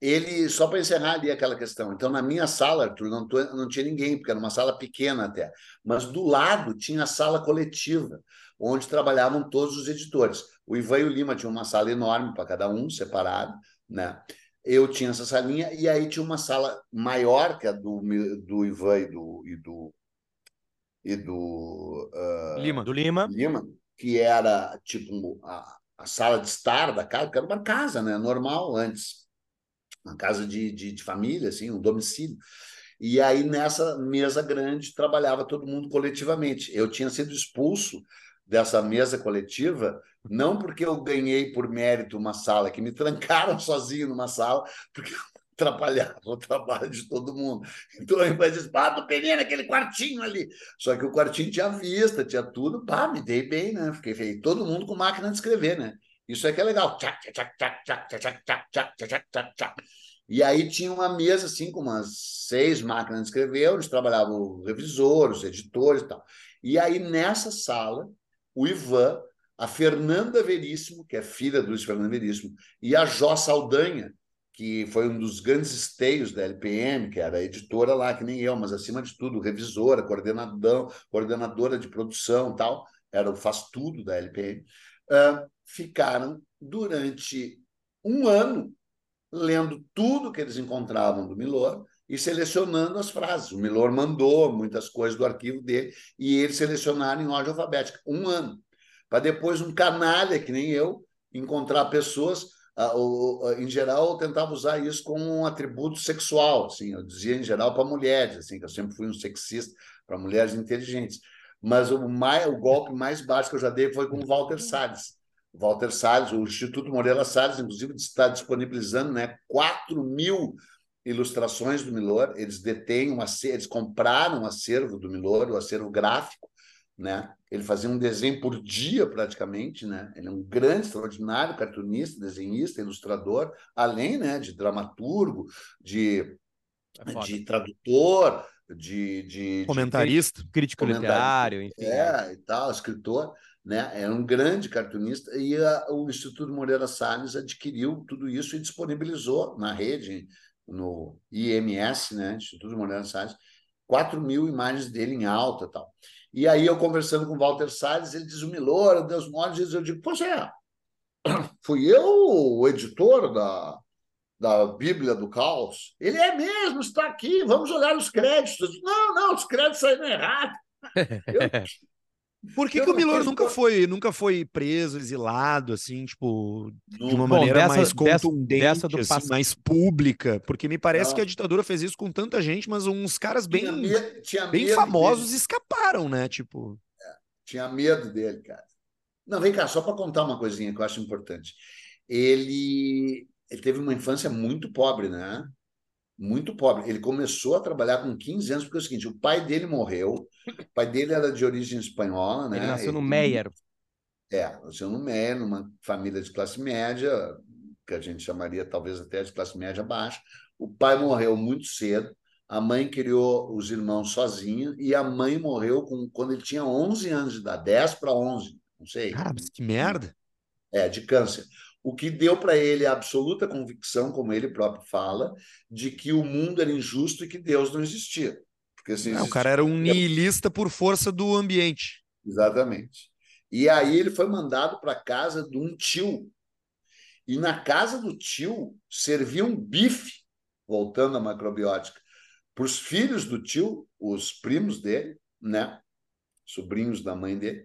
Ele, só para encerrar ali aquela questão, então na minha sala, Arthur, não, tô, não tinha ninguém, porque era uma sala pequena até, mas do lado tinha a sala coletiva, onde trabalhavam todos os editores. O Ivan e o Lima tinham uma sala enorme para cada um, separado, né? Eu tinha essa salinha, e aí tinha uma sala maior, que a do, do Ivan e do... E do, e do uh, Lima. Do Lima. Lima, que era tipo a, a sala de estar da casa, que era uma casa, né? Normal antes. Uma casa de, de, de família, assim, um domicílio. E aí, nessa mesa grande, trabalhava todo mundo coletivamente. Eu tinha sido expulso dessa mesa coletiva, não porque eu ganhei por mérito uma sala, que me trancaram sozinho numa sala, porque eu atrapalhava o trabalho de todo mundo. Então, ao invés de dizer, ah, do Peninha, naquele quartinho ali. Só que o quartinho tinha vista, tinha tudo. Pá, me dei bem, né? Fiquei feio. Todo mundo com máquina de escrever, né? Isso é que é legal. E aí tinha uma mesa assim com umas seis máquinas de escrever, onde trabalhavam o revisor, os editores e tal. E aí nessa sala, o Ivan, a Fernanda Veríssimo, que é filha do Luiz Fernando Veríssimo, e a Jó Saldanha, que foi um dos grandes esteios da L P M, que era editora lá, que nem eu, mas acima de tudo, revisora, coordenadão, coordenadora de produção e tal, era o faz-tudo da L P M, uh, ficaram durante um ano lendo tudo que eles encontravam do Millôr e selecionando as frases. O Millôr mandou muitas coisas do arquivo dele e eles selecionaram em ordem alfabética. Um ano. Para depois um canalha, que nem eu, encontrar pessoas... Em geral, eu tentava usar isso como um atributo sexual. Assim, eu dizia, em geral, para mulheres, assim, que eu sempre fui um sexista para mulheres inteligentes. Mas o, mais, o golpe mais baixo que eu já dei foi com o Walter Salles. Walter Salles, o Instituto Moreira Salles, inclusive, está disponibilizando, né, quatro mil ilustrações do Millôr. Eles detêm um acervo, eles compraram um acervo do Millôr, o um acervo gráfico, né? Ele fazia um desenho por dia, praticamente, né? Ele é um grande, extraordinário cartunista, desenhista, ilustrador, além, né, de dramaturgo, de, é de tradutor, de, de comentarista, de... crítico literário, enfim, é, e tal, escritor. Né? Era um grande cartunista, e a, o Instituto Moreira Salles adquiriu tudo isso e disponibilizou na rede, no I M S, né? Instituto Moreira Salles, quatro mil imagens dele em alta. Tal. E aí, eu conversando com o Walter Salles, ele diz: o Millôr, Deus Mordes, eu digo: pois é, fui eu o editor da, da Bíblia do Caos? Ele é mesmo, está aqui, vamos olhar os créditos. Digo, não, não, os créditos saíram errados. Eu... Por que, que o Millôr nunca foi, nunca foi preso, exilado, assim, tipo, de uma Bom, maneira dessa, mais contundente, dessa, dessa do assim, mais pública? Porque me parece não. que a ditadura fez isso com tanta gente, mas uns caras bem, tinha medo, tinha bem medo famosos dele. Escaparam, né? Tipo... É, tinha medo dele, cara. Não, vem cá, só para contar uma coisinha que eu acho importante. Ele, ele teve uma infância muito pobre, né? Muito pobre. Ele começou a trabalhar com quinze anos, porque é o seguinte, o pai dele morreu, o pai dele era de origem espanhola, né? Ele nasceu no Meier. É, nasceu no Meier, numa família de classe média, que a gente chamaria talvez até de classe média baixa. O pai morreu muito cedo, a mãe criou os irmãos sozinha, e a mãe morreu com, quando ele tinha onze anos de idade, dez para onze, não sei. Ah, que merda! É, de câncer. O que deu para ele a absoluta convicção, como ele próprio fala, de que o mundo era injusto e que Deus não existia. Porque, assim, não, existia. O cara era um niilista por força do ambiente. Exatamente. E aí ele foi mandado para a casa de um tio. E na casa do tio servia um bife, voltando à macrobiótica, para os filhos do tio, os primos dele, né? Sobrinhos da mãe dele,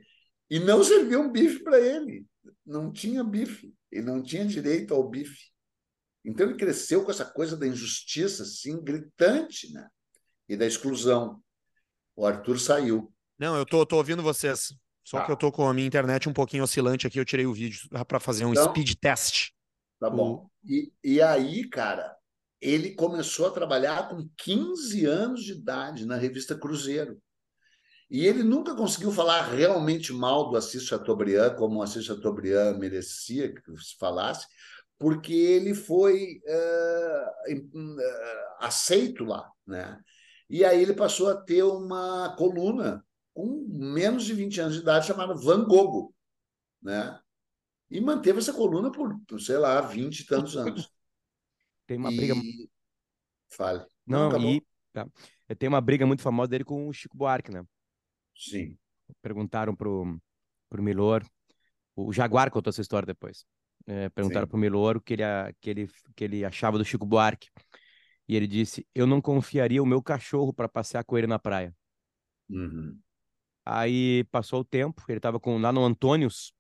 e não servia um bife para ele. Não tinha bife. Ele não tinha direito ao bife. Então, ele cresceu com essa coisa da injustiça, assim, gritante, né? E da exclusão. O Arthur saiu. Não, eu tô, tô ouvindo vocês. Só tá. que eu tô com a minha internet um pouquinho oscilante aqui, eu tirei o vídeo para fazer um então, speed test. Tá bom. O... E, e aí, cara, ele começou a trabalhar com quinze anos de idade na revista Cruzeiro. E ele nunca conseguiu falar realmente mal do Assis Chateaubriand, como o Assis Chateaubriand merecia que se falasse, porque ele foi uh, uh, aceito lá, né? E aí ele passou a ter uma coluna com menos de vinte anos de idade chamada Van Gogh, né? E manteve essa coluna por, sei lá, vinte e tantos anos. Tem uma e... briga... Fale. Não, Não e... Tá. Tem uma briga muito famosa dele com o Chico Buarque, né? Sim. Perguntaram pro, pro Millôr... O Jaguar contou essa história depois. É, perguntaram Sim. pro Millôr o que ele, que, ele, que ele achava do Chico Buarque. E ele disse, eu não confiaria o meu cachorro para passear com ele na praia. Uhum. Aí passou o tempo, ele estava lá no Antônios,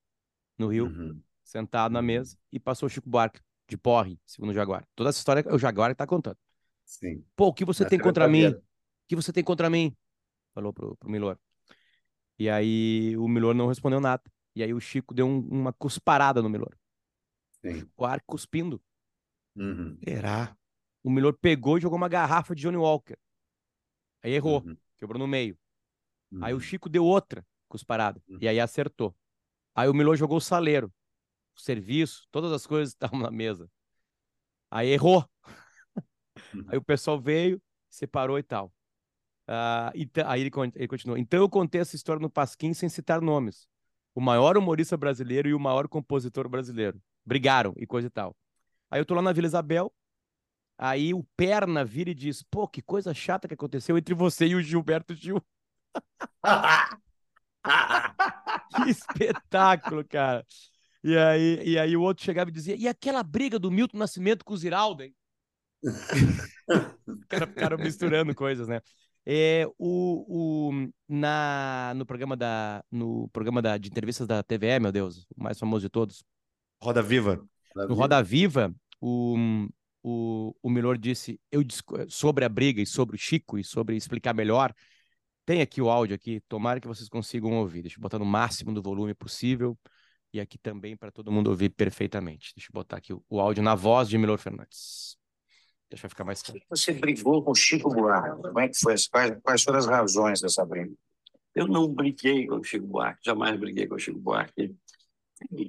no Rio, uhum. sentado na mesa, e passou o Chico Buarque de porre, segundo o Jaguar. Toda essa história é o Jaguar que tá contando. Sim. Pô, o que você Mas tem contra mim? O que você tem contra mim? Falou pro, pro Millôr. E aí o Millôr não respondeu nada. E aí o Chico deu um, uma cusparada no Millôr. Sim. O Chico Buarque cuspindo. Uhum. Será? O Millôr pegou e jogou uma garrafa de Johnny Walker. Aí errou, uhum. quebrou no meio. Uhum. Aí o Chico deu outra cusparada, uhum. e aí acertou. Aí o Millôr jogou o saleiro, o serviço, todas as coisas estavam na mesa. Aí errou. Uhum. Aí o pessoal veio, separou e tal. Uh, e aí ele, ele continuou. Então eu contei essa história no Pasquim sem citar nomes. O maior humorista brasileiro e o maior compositor brasileiro. Brigaram e coisa e tal. Aí eu tô lá na Vila Isabel. Aí o Perna vira e diz, pô, que coisa chata que aconteceu entre você e o Gilberto Gil. Que espetáculo, cara. E aí, e aí o outro chegava e dizia, e aquela briga do Milton Nascimento com o Ziraldo, hein? Os caras ficaram misturando coisas, né? É, o, o, na, no programa, da, no programa da, de entrevistas da T V E, meu Deus, o mais famoso de todos. Roda Viva. No Roda Viva, o... O, o Millôr disse, eu sobre a briga e sobre o Chico e sobre explicar melhor, tem aqui o áudio aqui, tomara que vocês consigam ouvir. Deixa eu botar no máximo do volume possível e aqui também para todo mundo ouvir perfeitamente. Deixa eu botar aqui o, o áudio na voz de Millôr Fernandes. Deixa eu ficar mais claro. Você brigou com o Chico Buarque, como é que foi? Quais, quais foram as razões dessa briga? Eu não briguei com o Chico Buarque, jamais briguei com o Chico Buarque.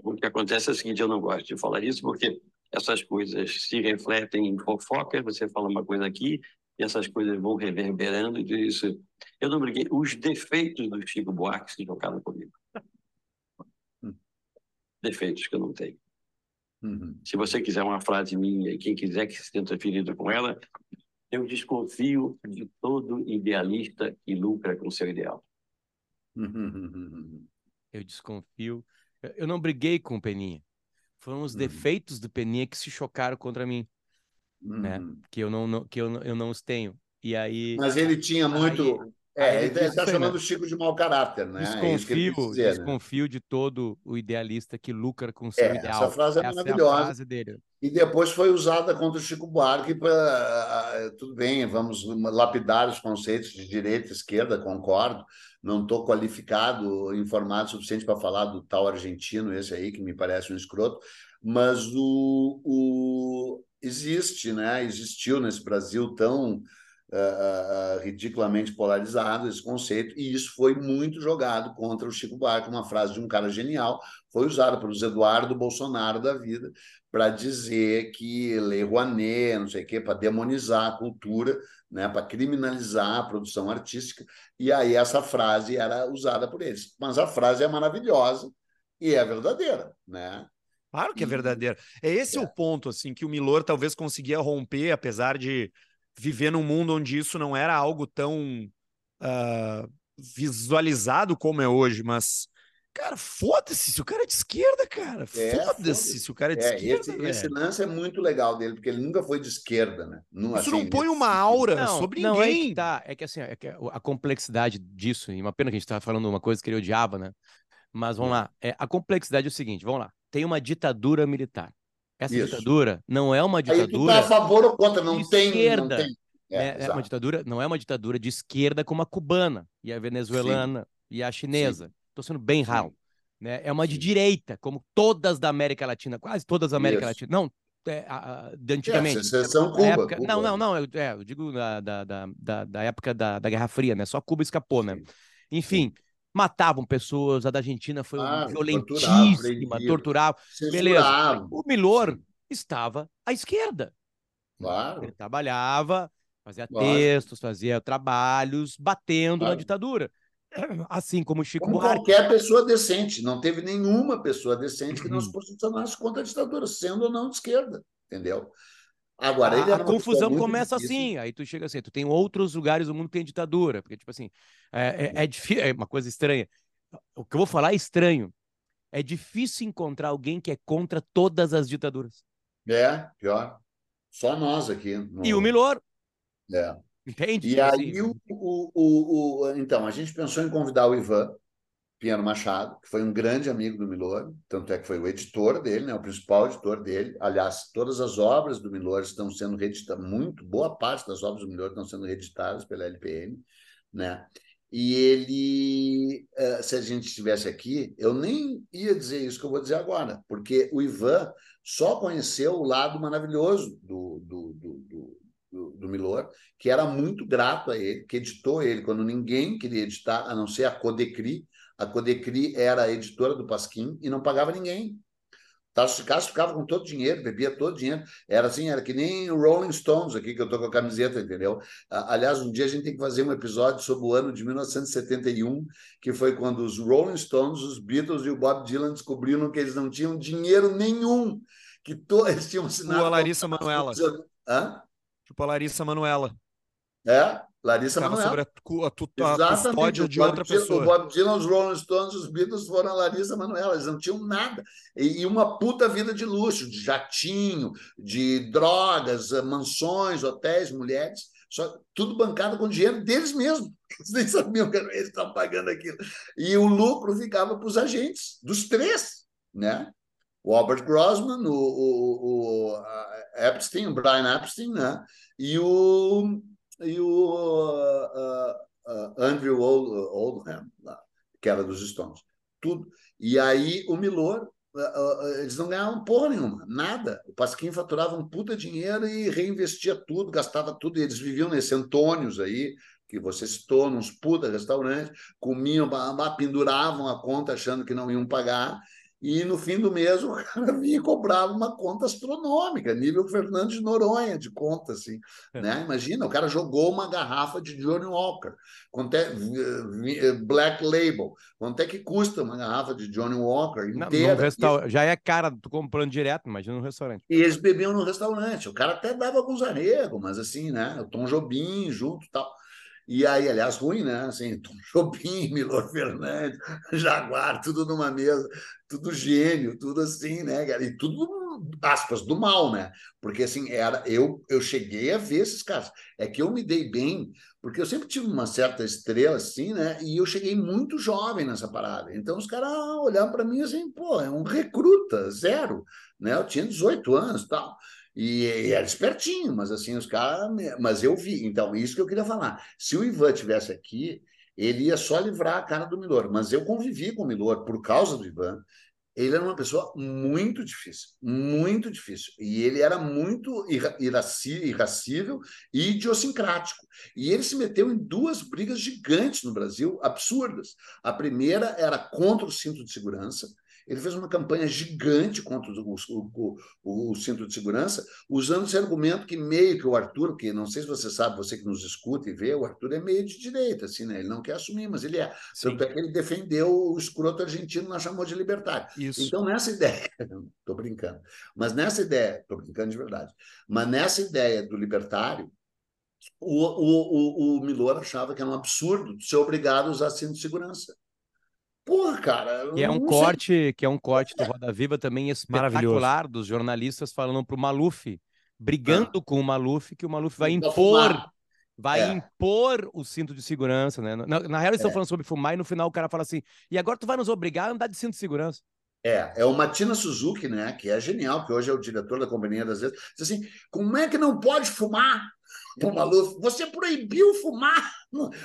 O que acontece é o seguinte, eu não gosto de falar isso porque... Essas coisas se refletem em fofoca, você fala uma coisa aqui, e essas coisas vão reverberando, e isso. Eu não briguei. Os defeitos do Chico Buarque se jogaram comigo. Uhum. Defeitos que eu não tenho. Uhum. Se você quiser uma frase minha, e quem quiser que se sinta ferido com ela, eu desconfio de todo idealista que lucra com seu ideal. Uhum. Eu desconfio. Eu não briguei com o Peninha. Foram os uhum. defeitos do Peninha que se chocaram contra mim, uhum. né? Que eu não, não, que eu, eu não os tenho. E aí. Mas ele tinha muito. Aí, é, aí ele está chamando o Chico de mau caráter, né? Desconfio, é dizer, desconfio né? de todo o idealista que lucra com o seu é, ideal. Essa frase é essa maravilhosa. É frase dele. E depois foi usada contra o Chico Buarque para. Tudo bem, vamos lapidar os conceitos de direita e esquerda, concordo. Não estou qualificado, informado o suficiente para falar do tal argentino, esse aí, que me parece um escroto, mas o, o... existe, né? Existiu nesse Brasil tão uh, ridiculamente polarizado esse conceito, e isso foi muito jogado contra o Chico Buarque, uma frase de um cara genial, foi usada pelos Eduardo Bolsonaro da vida para dizer que Lei Rouanet, não sei o quê, para demonizar a cultura, né, para criminalizar a produção artística, e aí essa frase era usada por eles. Mas a frase é maravilhosa e é verdadeira, né? Claro que é verdadeira. É esse é. o ponto assim que o Millôr talvez conseguia romper, apesar de viver num mundo onde isso não era algo tão uh, visualizado como é hoje, mas... Cara, foda-se se o cara é de esquerda, cara. É, foda-se foda se o cara é de é, esquerda. Esse, esse lance é muito legal dele, porque ele nunca foi de esquerda, né? Não, Isso assim, não põe uma aura não, sobre não, ninguém. É que, tá, é que assim, é que a complexidade disso, e uma pena que a gente estava falando uma coisa que ele odiava, né? Mas vamos hum. lá. É, a complexidade é o seguinte, vamos lá. Tem uma ditadura militar. Essa Isso. ditadura não é uma ditadura... Aí tu tá a favor ou contra, não tem... Esquerda. Não tem. É, é, é uma ditadura, não é uma ditadura de esquerda como a cubana, e a venezuelana, Sim. e a chinesa. Sim. Estou sendo bem raro, né? É uma de Sim. direita, como todas da América Latina, quase todas da América Isso. Latina. Não, é, a, a, de antigamente. É, é, Cuba, época... Cuba. Não, não, não. Eu, é, eu digo da, da, da, da época da, da Guerra Fria, né? Só Cuba escapou, né? Sim. Enfim, Sim. matavam pessoas. A da Argentina foi ah, violentíssima, torturava. Beleza. O Millôr estava à esquerda. Claro. Ele trabalhava, fazia claro. textos, fazia trabalhos, batendo claro. na ditadura. Assim como o Chico como Buarque. Qualquer pessoa decente, não teve nenhuma pessoa decente que não se posicionasse contra a ditadura, sendo ou não de esquerda, entendeu? Agora, a, a confusão começa difícil. Assim, aí tu chega assim, tu tem outros lugares do mundo que tem ditadura, porque tipo assim, é, é, é, difícil, é uma coisa estranha, o que eu vou falar é estranho, é difícil encontrar alguém que é contra todas as ditaduras. É, pior, só nós aqui. No... E o Millôr. É. Entende? E assim, aí, o, o, o, o, então, a gente pensou em convidar o Ivan Pinheiro Machado, que foi um grande amigo do Millôr, tanto é que foi o editor dele, né, o principal editor dele. Aliás, todas as obras do Millôr estão sendo reeditadas, muito boa parte das obras do Millôr estão sendo reeditadas pela L P M, né? E ele, se a gente estivesse aqui, eu nem ia dizer isso que eu vou dizer agora, porque o Ivan só conheceu o lado maravilhoso do, do, do, do Do, do Millôr, que era muito grato a ele, que editou ele quando ninguém queria editar, a não ser a Codecri. A Codecri era a editora do Pasquim e não pagava ninguém. Tarso de Castro ficava com todo o dinheiro, bebia todo o dinheiro. Era assim, era que nem o Rolling Stones aqui, que eu tô com a camiseta, entendeu? Aliás, um dia a gente tem que fazer um episódio sobre o ano de mil novecentos e setenta e um, que foi quando os Rolling Stones, os Beatles e o Bob Dylan descobriram que eles não tinham dinheiro nenhum, que to... eles tinham assinado... O Larissa Manoela. Hã? Tipo a Larissa Manoela. É, Larissa Manoela. Sobre a, a, tuta, a custódia de outra Dylan, pessoa. O Bob Dylan, os Rolling Stones, os Beatles foram a Larissa Manoela. Eles não tinham nada. E, e uma puta vida de luxo, de jatinho, de drogas, mansões, hotéis, mulheres. Só, tudo bancado com dinheiro deles mesmos. Eles nem sabiam que eles estavam pagando aquilo. E o lucro ficava para os agentes, dos três, né? O Albert Grossman, o, o, o Epstein, o Brian Epstein, né? E o, e o uh, uh, Andrew Oldham, que era dos Stones. Tudo. E aí o Millôr, uh, uh, eles não ganhavam porra nenhuma, nada. O Pasquim faturava um puta dinheiro e reinvestia tudo, gastava tudo. E eles viviam nesse Antônios aí, que você citou, nos puta restaurantes, comiam, penduravam a conta achando que não iam pagar. E no fim do mês o cara vinha e cobrava uma conta astronômica, nível Fernando de Noronha de conta, assim, é. Né? Imagina, o cara jogou uma garrafa de Johnny Walker, quanto é, Black Label, quanto é que custa uma garrafa de Johnny Walker inteira? Não, eles... Já é cara, tu comprando direto, imagina no restaurante. E eles bebiam no restaurante, o cara até dava alguns arregos, mas assim, né? O Tom Jobim junto e tal. E aí, aliás, ruim, né? Assim, Tom Jobim, Millôr Fernandes, Jaguar, tudo numa mesa, tudo gênio, tudo assim, né, cara? E tudo, aspas, do mal, né? Porque, assim, era, eu, eu cheguei a ver esses caras. É que eu me dei bem, porque eu sempre tive uma certa estrela, assim, né? E eu cheguei muito jovem nessa parada. Então, os caras olhavam para mim assim, pô, é um recruta, zero, né? Eu tinha dezoito anos e tal. E, e era espertinho, mas assim, os caras... Mas eu vi. Então, isso que eu queria falar. Se o Ivan estivesse aqui, ele ia só livrar a cara do Millôr. Mas eu convivi com o Millôr por causa do Ivan. Ele era uma pessoa muito difícil, muito difícil. E ele era muito irascível e idiosincrático. E ele se meteu em duas brigas gigantes no Brasil, absurdas. A primeira era contra o cinto de segurança. Ele fez uma campanha gigante contra o, o, o, o cinto de segurança, usando esse argumento que meio que o Arthur, que não sei se você sabe, você que nos escuta e vê, o Arthur é meio de direita, assim, né? Ele não quer assumir, mas ele é. Sim. Tanto é que ele defendeu o escroto argentino, nós chamou de libertário. Isso. Então, nessa ideia, tô brincando, mas nessa ideia, tô brincando de verdade, mas nessa ideia do libertário, o, o, o, o Millôr achava que era um absurdo ser obrigado a usar cinto de segurança. Porra, cara... Que é um corte, sei. que é um corte do Roda Viva também espetacular dos jornalistas falando para o Maluf, brigando ah. com o Maluf, que o Maluf vai impor, fumar. vai é. impor o cinto de segurança, né? Na, na real, eles é. estão falando sobre fumar e no final o cara fala assim, e agora tu vai nos obrigar a andar de cinto de segurança. É, é o Matina Suzuki, né? Que é genial, que hoje é o diretor da Companhia das Letras. Diz assim, como é que não pode fumar? O Maluf, você proibiu fumar.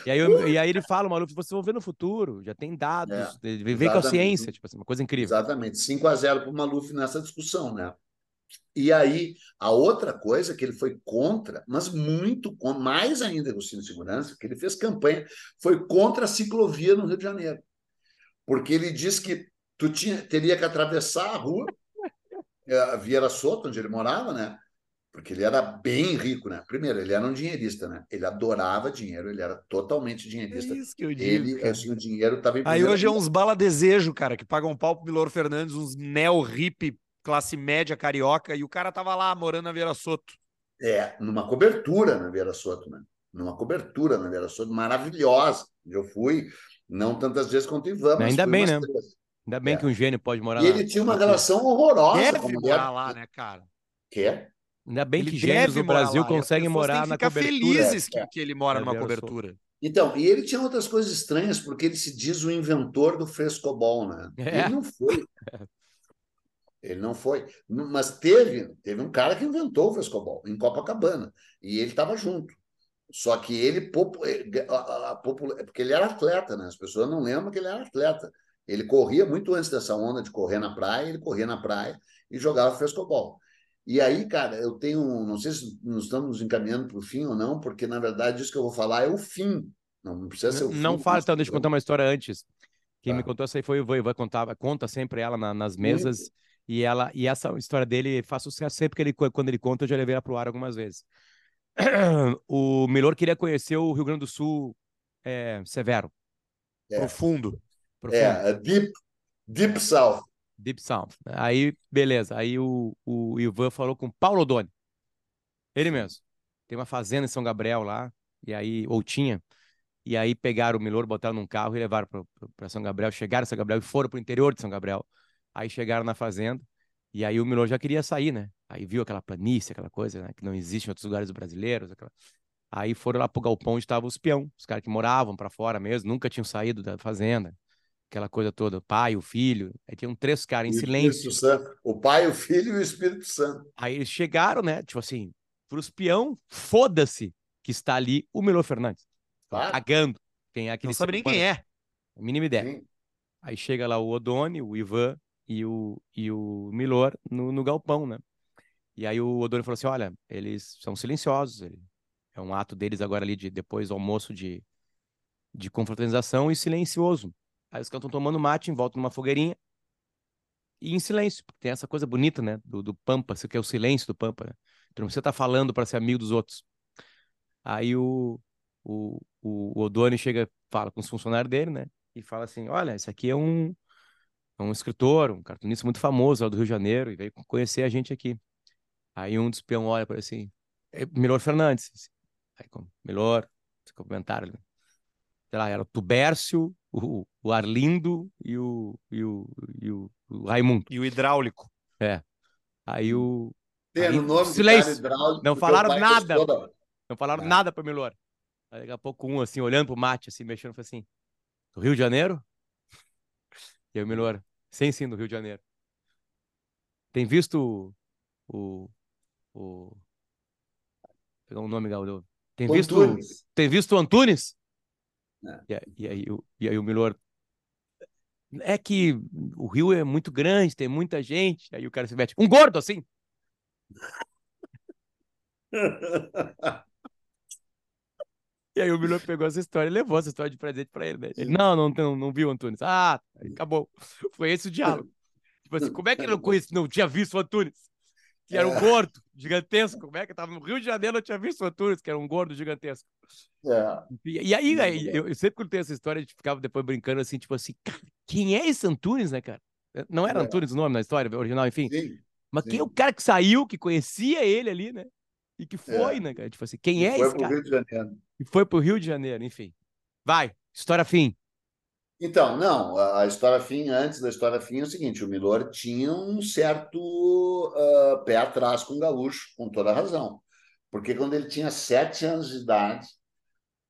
E aí, eu, e aí ele fala, Maluf, vocês vão ver no futuro, já tem dados, é, vem com a ciência, tipo assim, uma coisa incrível. Exatamente, cinco a zero para o Maluf nessa discussão, né? E aí, a outra coisa que ele foi contra, mas muito contra, mais ainda que o cinto de segurança, que ele fez campanha, foi contra a ciclovia no Rio de Janeiro. Porque ele disse que tu tinha, teria que atravessar a rua, a Vieira Soto, onde ele morava, né? Porque ele era bem rico, né? Primeiro, ele era um dinheirista, né? Ele adorava dinheiro, ele era totalmente dinheirista. É isso que eu digo. Ele, assim, o dinheiro estava em primeiro. Aí hoje é uns bala-desejo, cara, que pagam um pau pro Millôr Fernandes, uns neo-hippie, classe média carioca, e o cara tava lá morando na Vieira Soto. É, numa cobertura na Vieira Soto, né? Numa cobertura na Vieira Soto, maravilhosa. Eu fui, não tantas vezes quanto Ivan, mas ainda bem, né? Três. Ainda bem é. que um gênio pode morar e lá. E ele tinha uma relação horrorosa. Deve com morar era... lá, né, cara? Quê? Ainda bem ele que gênios do Brasil lá. conseguem morar na cobertura. Eles ficam felizes que, é. que ele mora é. numa cobertura. Então, e ele tinha outras coisas estranhas, porque ele se diz o inventor do frescobol, né? É. Ele não foi. Ele não foi. Mas teve, teve um cara que inventou o frescobol, em Copacabana, e ele estava junto. Só que ele... A, a, a, porque ele era atleta, né? As pessoas não lembram que ele era atleta. Ele corria muito antes dessa onda de correr na praia, ele corria na praia e jogava frescobol. E aí, cara, eu tenho... Não sei se nós estamos encaminhando para o fim ou não, porque, na verdade, isso que eu vou falar é o fim. Não, não precisa ser o não, fim. Não faz, então, deixa eu contar uma história antes. Quem tá. me contou essa aí foi o Ivan. Ivan contava, conta sempre ela na, nas mesas. Sim. E ela e essa história dele faz sucesso sempre que ele, quando ele conta, eu já levei ela para o ar algumas vezes. O Millôr queria conhecer o Rio Grande do Sul é, severo. É. Profundo. Profundo. É, deep, deep South. Deep South. Aí, beleza. Aí o, o Ivan falou com o Paulo Doni. Ele mesmo. Tem uma fazenda em São Gabriel lá, e aí, ou tinha. E aí pegaram o Millôr, botaram num carro e levaram para São Gabriel. Chegaram a São Gabriel e foram para o interior de São Gabriel. Aí chegaram na fazenda, e aí o Millôr já queria sair, né? Aí viu aquela planície, aquela coisa, né? Que não existe em outros lugares brasileiros. Aquela... Aí foram lá pro galpão onde estavam os peão, os caras que moravam para fora mesmo, nunca tinham saído da fazenda. Aquela coisa toda, o pai, o filho. Aí tinham três caras em silêncio. O pai, o filho e o Espírito Santo. Aí eles chegaram, né? Tipo assim, pros peão, foda-se que está ali o Millôr Fernandes. Claro. Cagando. Quem é aquele não sabe nem quem é. A mínima ideia. Sim. Aí chega lá o Odoni, o Ivan e o, e o Millôr no, no galpão, né? E aí o Odoni falou assim, olha, eles são silenciosos, ele... é um ato deles agora ali, de, depois do almoço de, de confraternização, e silencioso. Aí os caras estão tomando mate em volta numa fogueirinha e em silêncio. Tem essa coisa bonita, né, do, do Pampa, que é o silêncio do Pampa, né? Então você tá falando para ser amigo dos outros. Aí o, o, o Odoni chega, fala com os funcionários dele, né, e fala assim, olha, esse aqui é um... um escritor, um cartunista muito famoso lá do Rio de Janeiro, e veio conhecer a gente aqui. Aí um dos peões olha para assim, é Millôr Fernandes. Aí como, Millôr, comentaram, sei lá, era o Tubércio, o, o Arlindo e o, e, o, e o Raimundo. E o Hidráulico. É. Aí o... Tem, aí, no nome silêncio. Não falaram nada. Não falaram é. nada para Millôr. Aí daqui a pouco um, assim, olhando pro mate, assim, mexendo, falou assim, do Rio de Janeiro? E aí o Millôr, sem sim, no Rio de Janeiro. Tem visto o... o... Pegar um nome, Galdeu. Tem visto, tem visto o Antunes? É. E, e, aí, o, e aí o Millôr... É que o Rio é muito grande, tem muita gente. Aí o cara se mete. Um gordo, assim! E aí o Millôr pegou essa história e levou essa história de presente pra ele, né? Ele, não, não, não, não viu o Antunes. Ah, acabou. Foi esse o diálogo. Tipo assim, como é que ele não conhece, não tinha visto o Antunes? Que era um gordo gigantesco. Como é que tava no Rio de Janeiro, não tinha visto o Antunes, que era um gordo gigantesco. É. E, e aí, aí eu, eu sempre contei essa história, a gente ficava depois brincando assim, tipo assim, cara, quem é esse Antunes, né, cara? Não era é. Antunes o nome na história original, enfim. Sim, Mas sim. quem é o cara que saiu, que conhecia ele ali, né? E que foi, é. né, cara? Tipo assim, quem é foi esse pro cara? Rio de Janeiro. E foi pro Rio de Janeiro, enfim. Vai, história fim. Então, não, a história fim, antes da história fim, é o seguinte, o Millôr tinha um certo uh, pé atrás com o gaúcho, com toda a razão. Porque quando ele tinha sete anos de idade,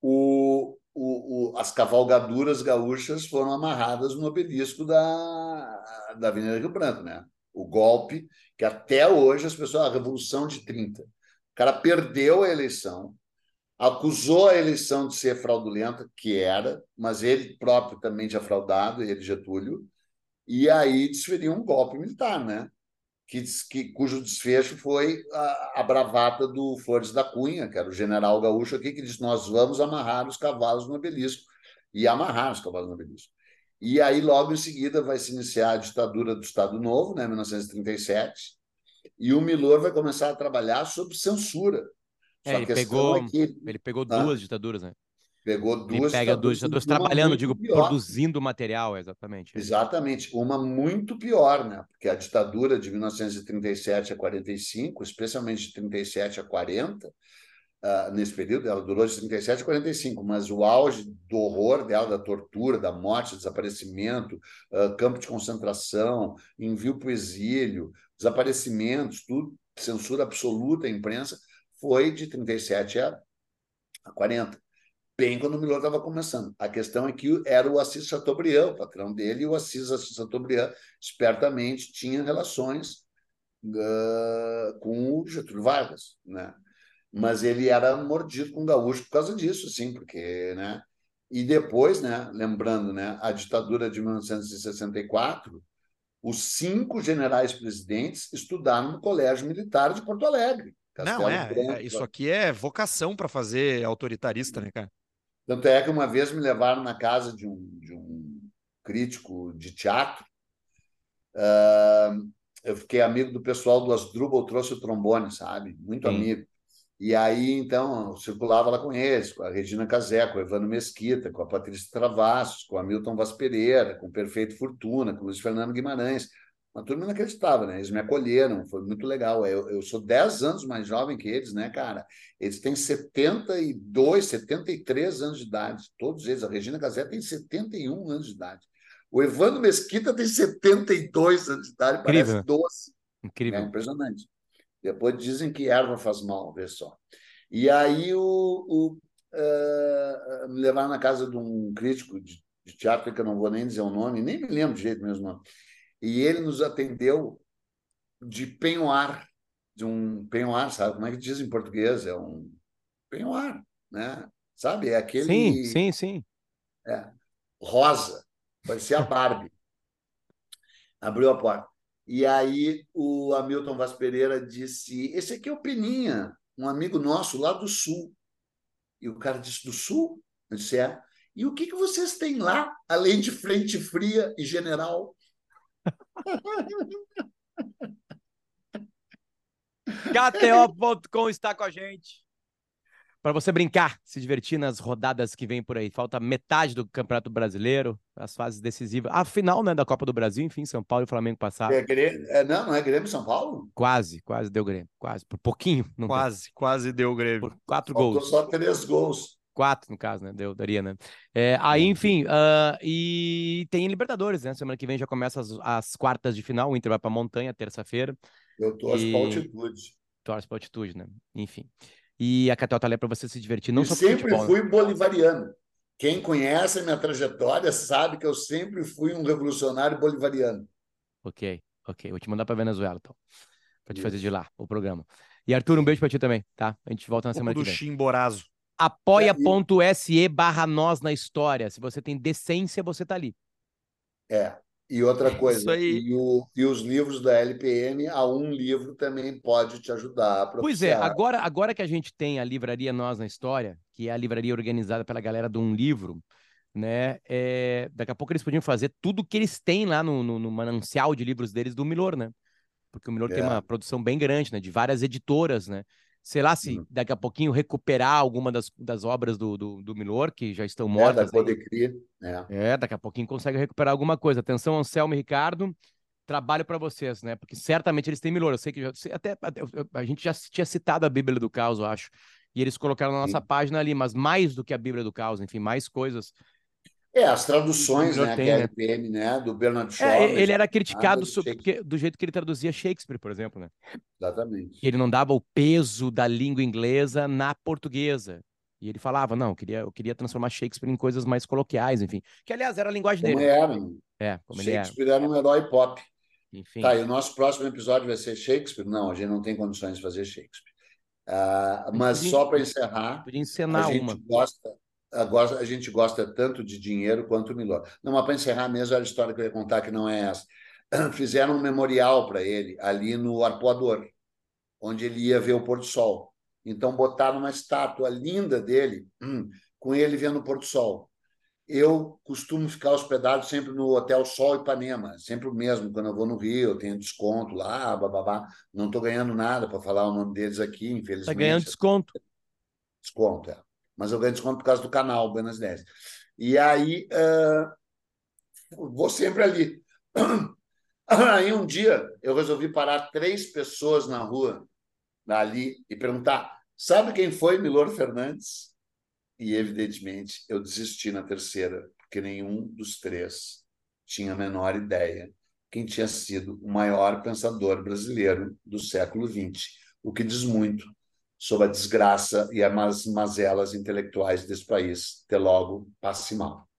o, o, o, as cavalgaduras gaúchas foram amarradas no obelisco da, da Avenida Rio Branco, né? O golpe, que até hoje as pessoas... A Revolução de trinta. O cara perdeu a eleição, acusou a eleição de ser fraudulenta, que era, mas ele próprio também já fraudado, ele, Getúlio, e aí desferiu um golpe militar, né? Que, que, cujo desfecho foi a, a bravata do Flores da Cunha, que era o general gaúcho aqui, que disse, nós vamos amarrar os cavalos no obelisco. E amarrar os cavalos no obelisco. E aí, logo em seguida, vai se iniciar a ditadura do Estado Novo, né, mil novecentos e trinta e sete, e o Millôr vai começar a trabalhar sob censura. É, ele, pegou, é que... ele pegou duas ah. ditaduras, né? Pegou duas. Ele pega duas, duas trabalhando, digo, pior. Produzindo material, exatamente. Exatamente. Uma muito pior, né? Porque a ditadura de mil novecentos e trinta e sete a quarenta e cinco, especialmente de trinta e sete a quarenta, uh, nesse período, ela durou de trinta e sete a quarenta e cinco, mas o auge do horror dela, da tortura, da morte, desaparecimento, uh, campo de concentração, envio para o exílio, desaparecimentos, tudo, censura absoluta à imprensa, foi de trinta e sete a quarenta. Bem quando o Millôr estava começando. A questão é que era o Assis Chateaubriand, o patrão dele, e o Assis, Assis Chateaubriand espertamente tinha relações uh, com o Getúlio Vargas, né? Mas ele era mordido com gaúcho por causa disso, sim, porque, né? E depois, né? Lembrando, né? A ditadura de mil novecentos e sessenta e quatro, os cinco generais presidentes estudaram no Colégio Militar de Porto Alegre. Castelo Não, é, Branco, é, isso aqui é vocação para fazer autoritarista, né, cara? Tanto é que uma vez me levaram na casa de um, de um crítico de teatro, uh, eu fiquei amigo do pessoal do Asdrubal, trouxe o trombone, sabe? Muito Sim. amigo. E aí, então, eu circulava lá com eles, com a Regina Cazé, com o Evandro Mesquita, com a Patrícia Travassos, com a Milton Vaz Pereira, com o Perfeito Fortuna, com o Luiz Fernando Guimarães. Uma turma inacreditável, né? Eles me acolheram, foi muito legal. Eu, eu sou dez anos mais jovem que eles, né, cara? Eles têm setenta e dois, setenta e três anos de idade, todos eles. A Regina Cazé tem setenta e um anos de idade. O Evandro Mesquita tem setenta e dois anos de idade, parece Incrível. doze. Incrível. É impressionante. Depois dizem que erva faz mal, vê só. E aí o, o, uh, me levaram na casa de um crítico de, de teatro, que eu não vou nem dizer o nome, nem me lembro de jeito mesmo o nome. E ele nos atendeu de penhoar, de um penhoar, sabe? Como é que diz em português? É um penhoar, né? Sabe? É aquele... Sim, sim, sim. É, rosa, parecia a Barbie. Abriu a porta. E aí o Hamilton Vaz Pereira disse, esse aqui é o Peninha, um amigo nosso lá do Sul. E o cara disse, do Sul? Eu disse, é. E o que, que vocês têm lá, além de frente fria e general? K T O ponto com está com a gente para você brincar, se divertir nas rodadas que vem por aí. Falta metade do Campeonato Brasileiro, as fases decisivas, a final, né, da Copa do Brasil, enfim, São Paulo e Flamengo passaram. É, é, não, não é Grêmio São Paulo? Quase, quase deu Grêmio, quase, por pouquinho. Não quase, deu. quase deu Grêmio. Por quatro Faltou gols. Só três gols. Quatro, no caso, né? Deu, daria, né? É, aí, enfim, uh, e tem Libertadores, né? Semana que vem já começa as, as quartas de final, o Inter vai pra Montanha, terça-feira. Eu torço e... pra altitude. Torço pra altitude, né? Enfim. E a K T O tá ali pra você se divertir, não eu só pro futebol. Eu sempre fui bolivariano. Quem conhece a minha trajetória sabe que eu sempre fui um revolucionário bolivariano. Ok, ok. Vou te mandar pra Venezuela, então. Pra te Isso. fazer de lá, o programa. E, Arthur, um beijo pra ti também, tá? A gente volta na um semana que vem. Do Chimborazo. apoia.se barra nós na história. Se você tem decência, você tá ali. É. E outra coisa, e, o, e os livros da L P M, a um livro também pode te ajudar. A pois é, agora, agora que a gente tem a Livraria Nós na História, que é a livraria organizada pela galera do Um Livro, né? É, daqui a pouco eles podiam fazer tudo que eles têm lá no, no, no manancial de livros deles do Millôr, né? Porque o Millôr é. tem uma produção bem grande, né? De várias editoras, né? Sei lá se daqui a pouquinho recuperar alguma das, das obras do, do, do Millôr, que já estão mortas. É, da Codecri, né? É, daqui a pouquinho consegue recuperar alguma coisa. Atenção, Anselmo e Ricardo, trabalho para vocês, né? Porque certamente eles têm Millôr. Eu sei que já, até a gente já tinha citado a Bíblia do Caos, eu acho. E eles colocaram na nossa Sim. página ali, mas mais do que a Bíblia do Caos, enfim, mais coisas. É, as traduções, né, tem, que é a L P M, né? né, do Bernard Shaw. É, ele era criticado do, porque, do jeito que ele traduzia Shakespeare, por exemplo, né? Exatamente. Ele não dava o peso da língua inglesa na portuguesa. E ele falava, não, eu queria, eu queria transformar Shakespeare em coisas mais coloquiais, enfim. Que, aliás, era a linguagem como dele. Era. É, como ele era. Shakespeare era um herói pop. Enfim. Tá, e o nosso próximo episódio vai ser Shakespeare? Não, a gente não tem condições de fazer Shakespeare. Uh, mas podia, só para encerrar, podia encenar a gente uma. gosta... Agora a gente gosta tanto de dinheiro quanto o Millôr. Não, mas para encerrar mesmo, era a história que eu ia contar, que não é essa. Fizeram um memorial para ele ali no Arpoador, onde ele ia ver o pôr do sol. Então botaram uma estátua linda dele, com ele vendo o pôr do sol. Eu costumo ficar hospedado sempre no Hotel Sol Ipanema, sempre o mesmo. Quando eu vou no Rio, eu tenho desconto lá, bababá. Não estou ganhando nada para falar o nome deles aqui, infelizmente. Está ganhando desconto. Desconto, é. mas eu ganho desconto por causa do canal Buenas dez. E aí, uh, vou sempre ali. Aí um dia eu resolvi parar três pessoas na rua ali e perguntar, sabe quem foi Millôr Fernandes? E, evidentemente, eu desisti na terceira, porque nenhum dos três tinha a menor ideia quem tinha sido o maior pensador brasileiro do século vinte, o que diz muito sobre a desgraça e as mazelas intelectuais desse país. Até logo, passe mal.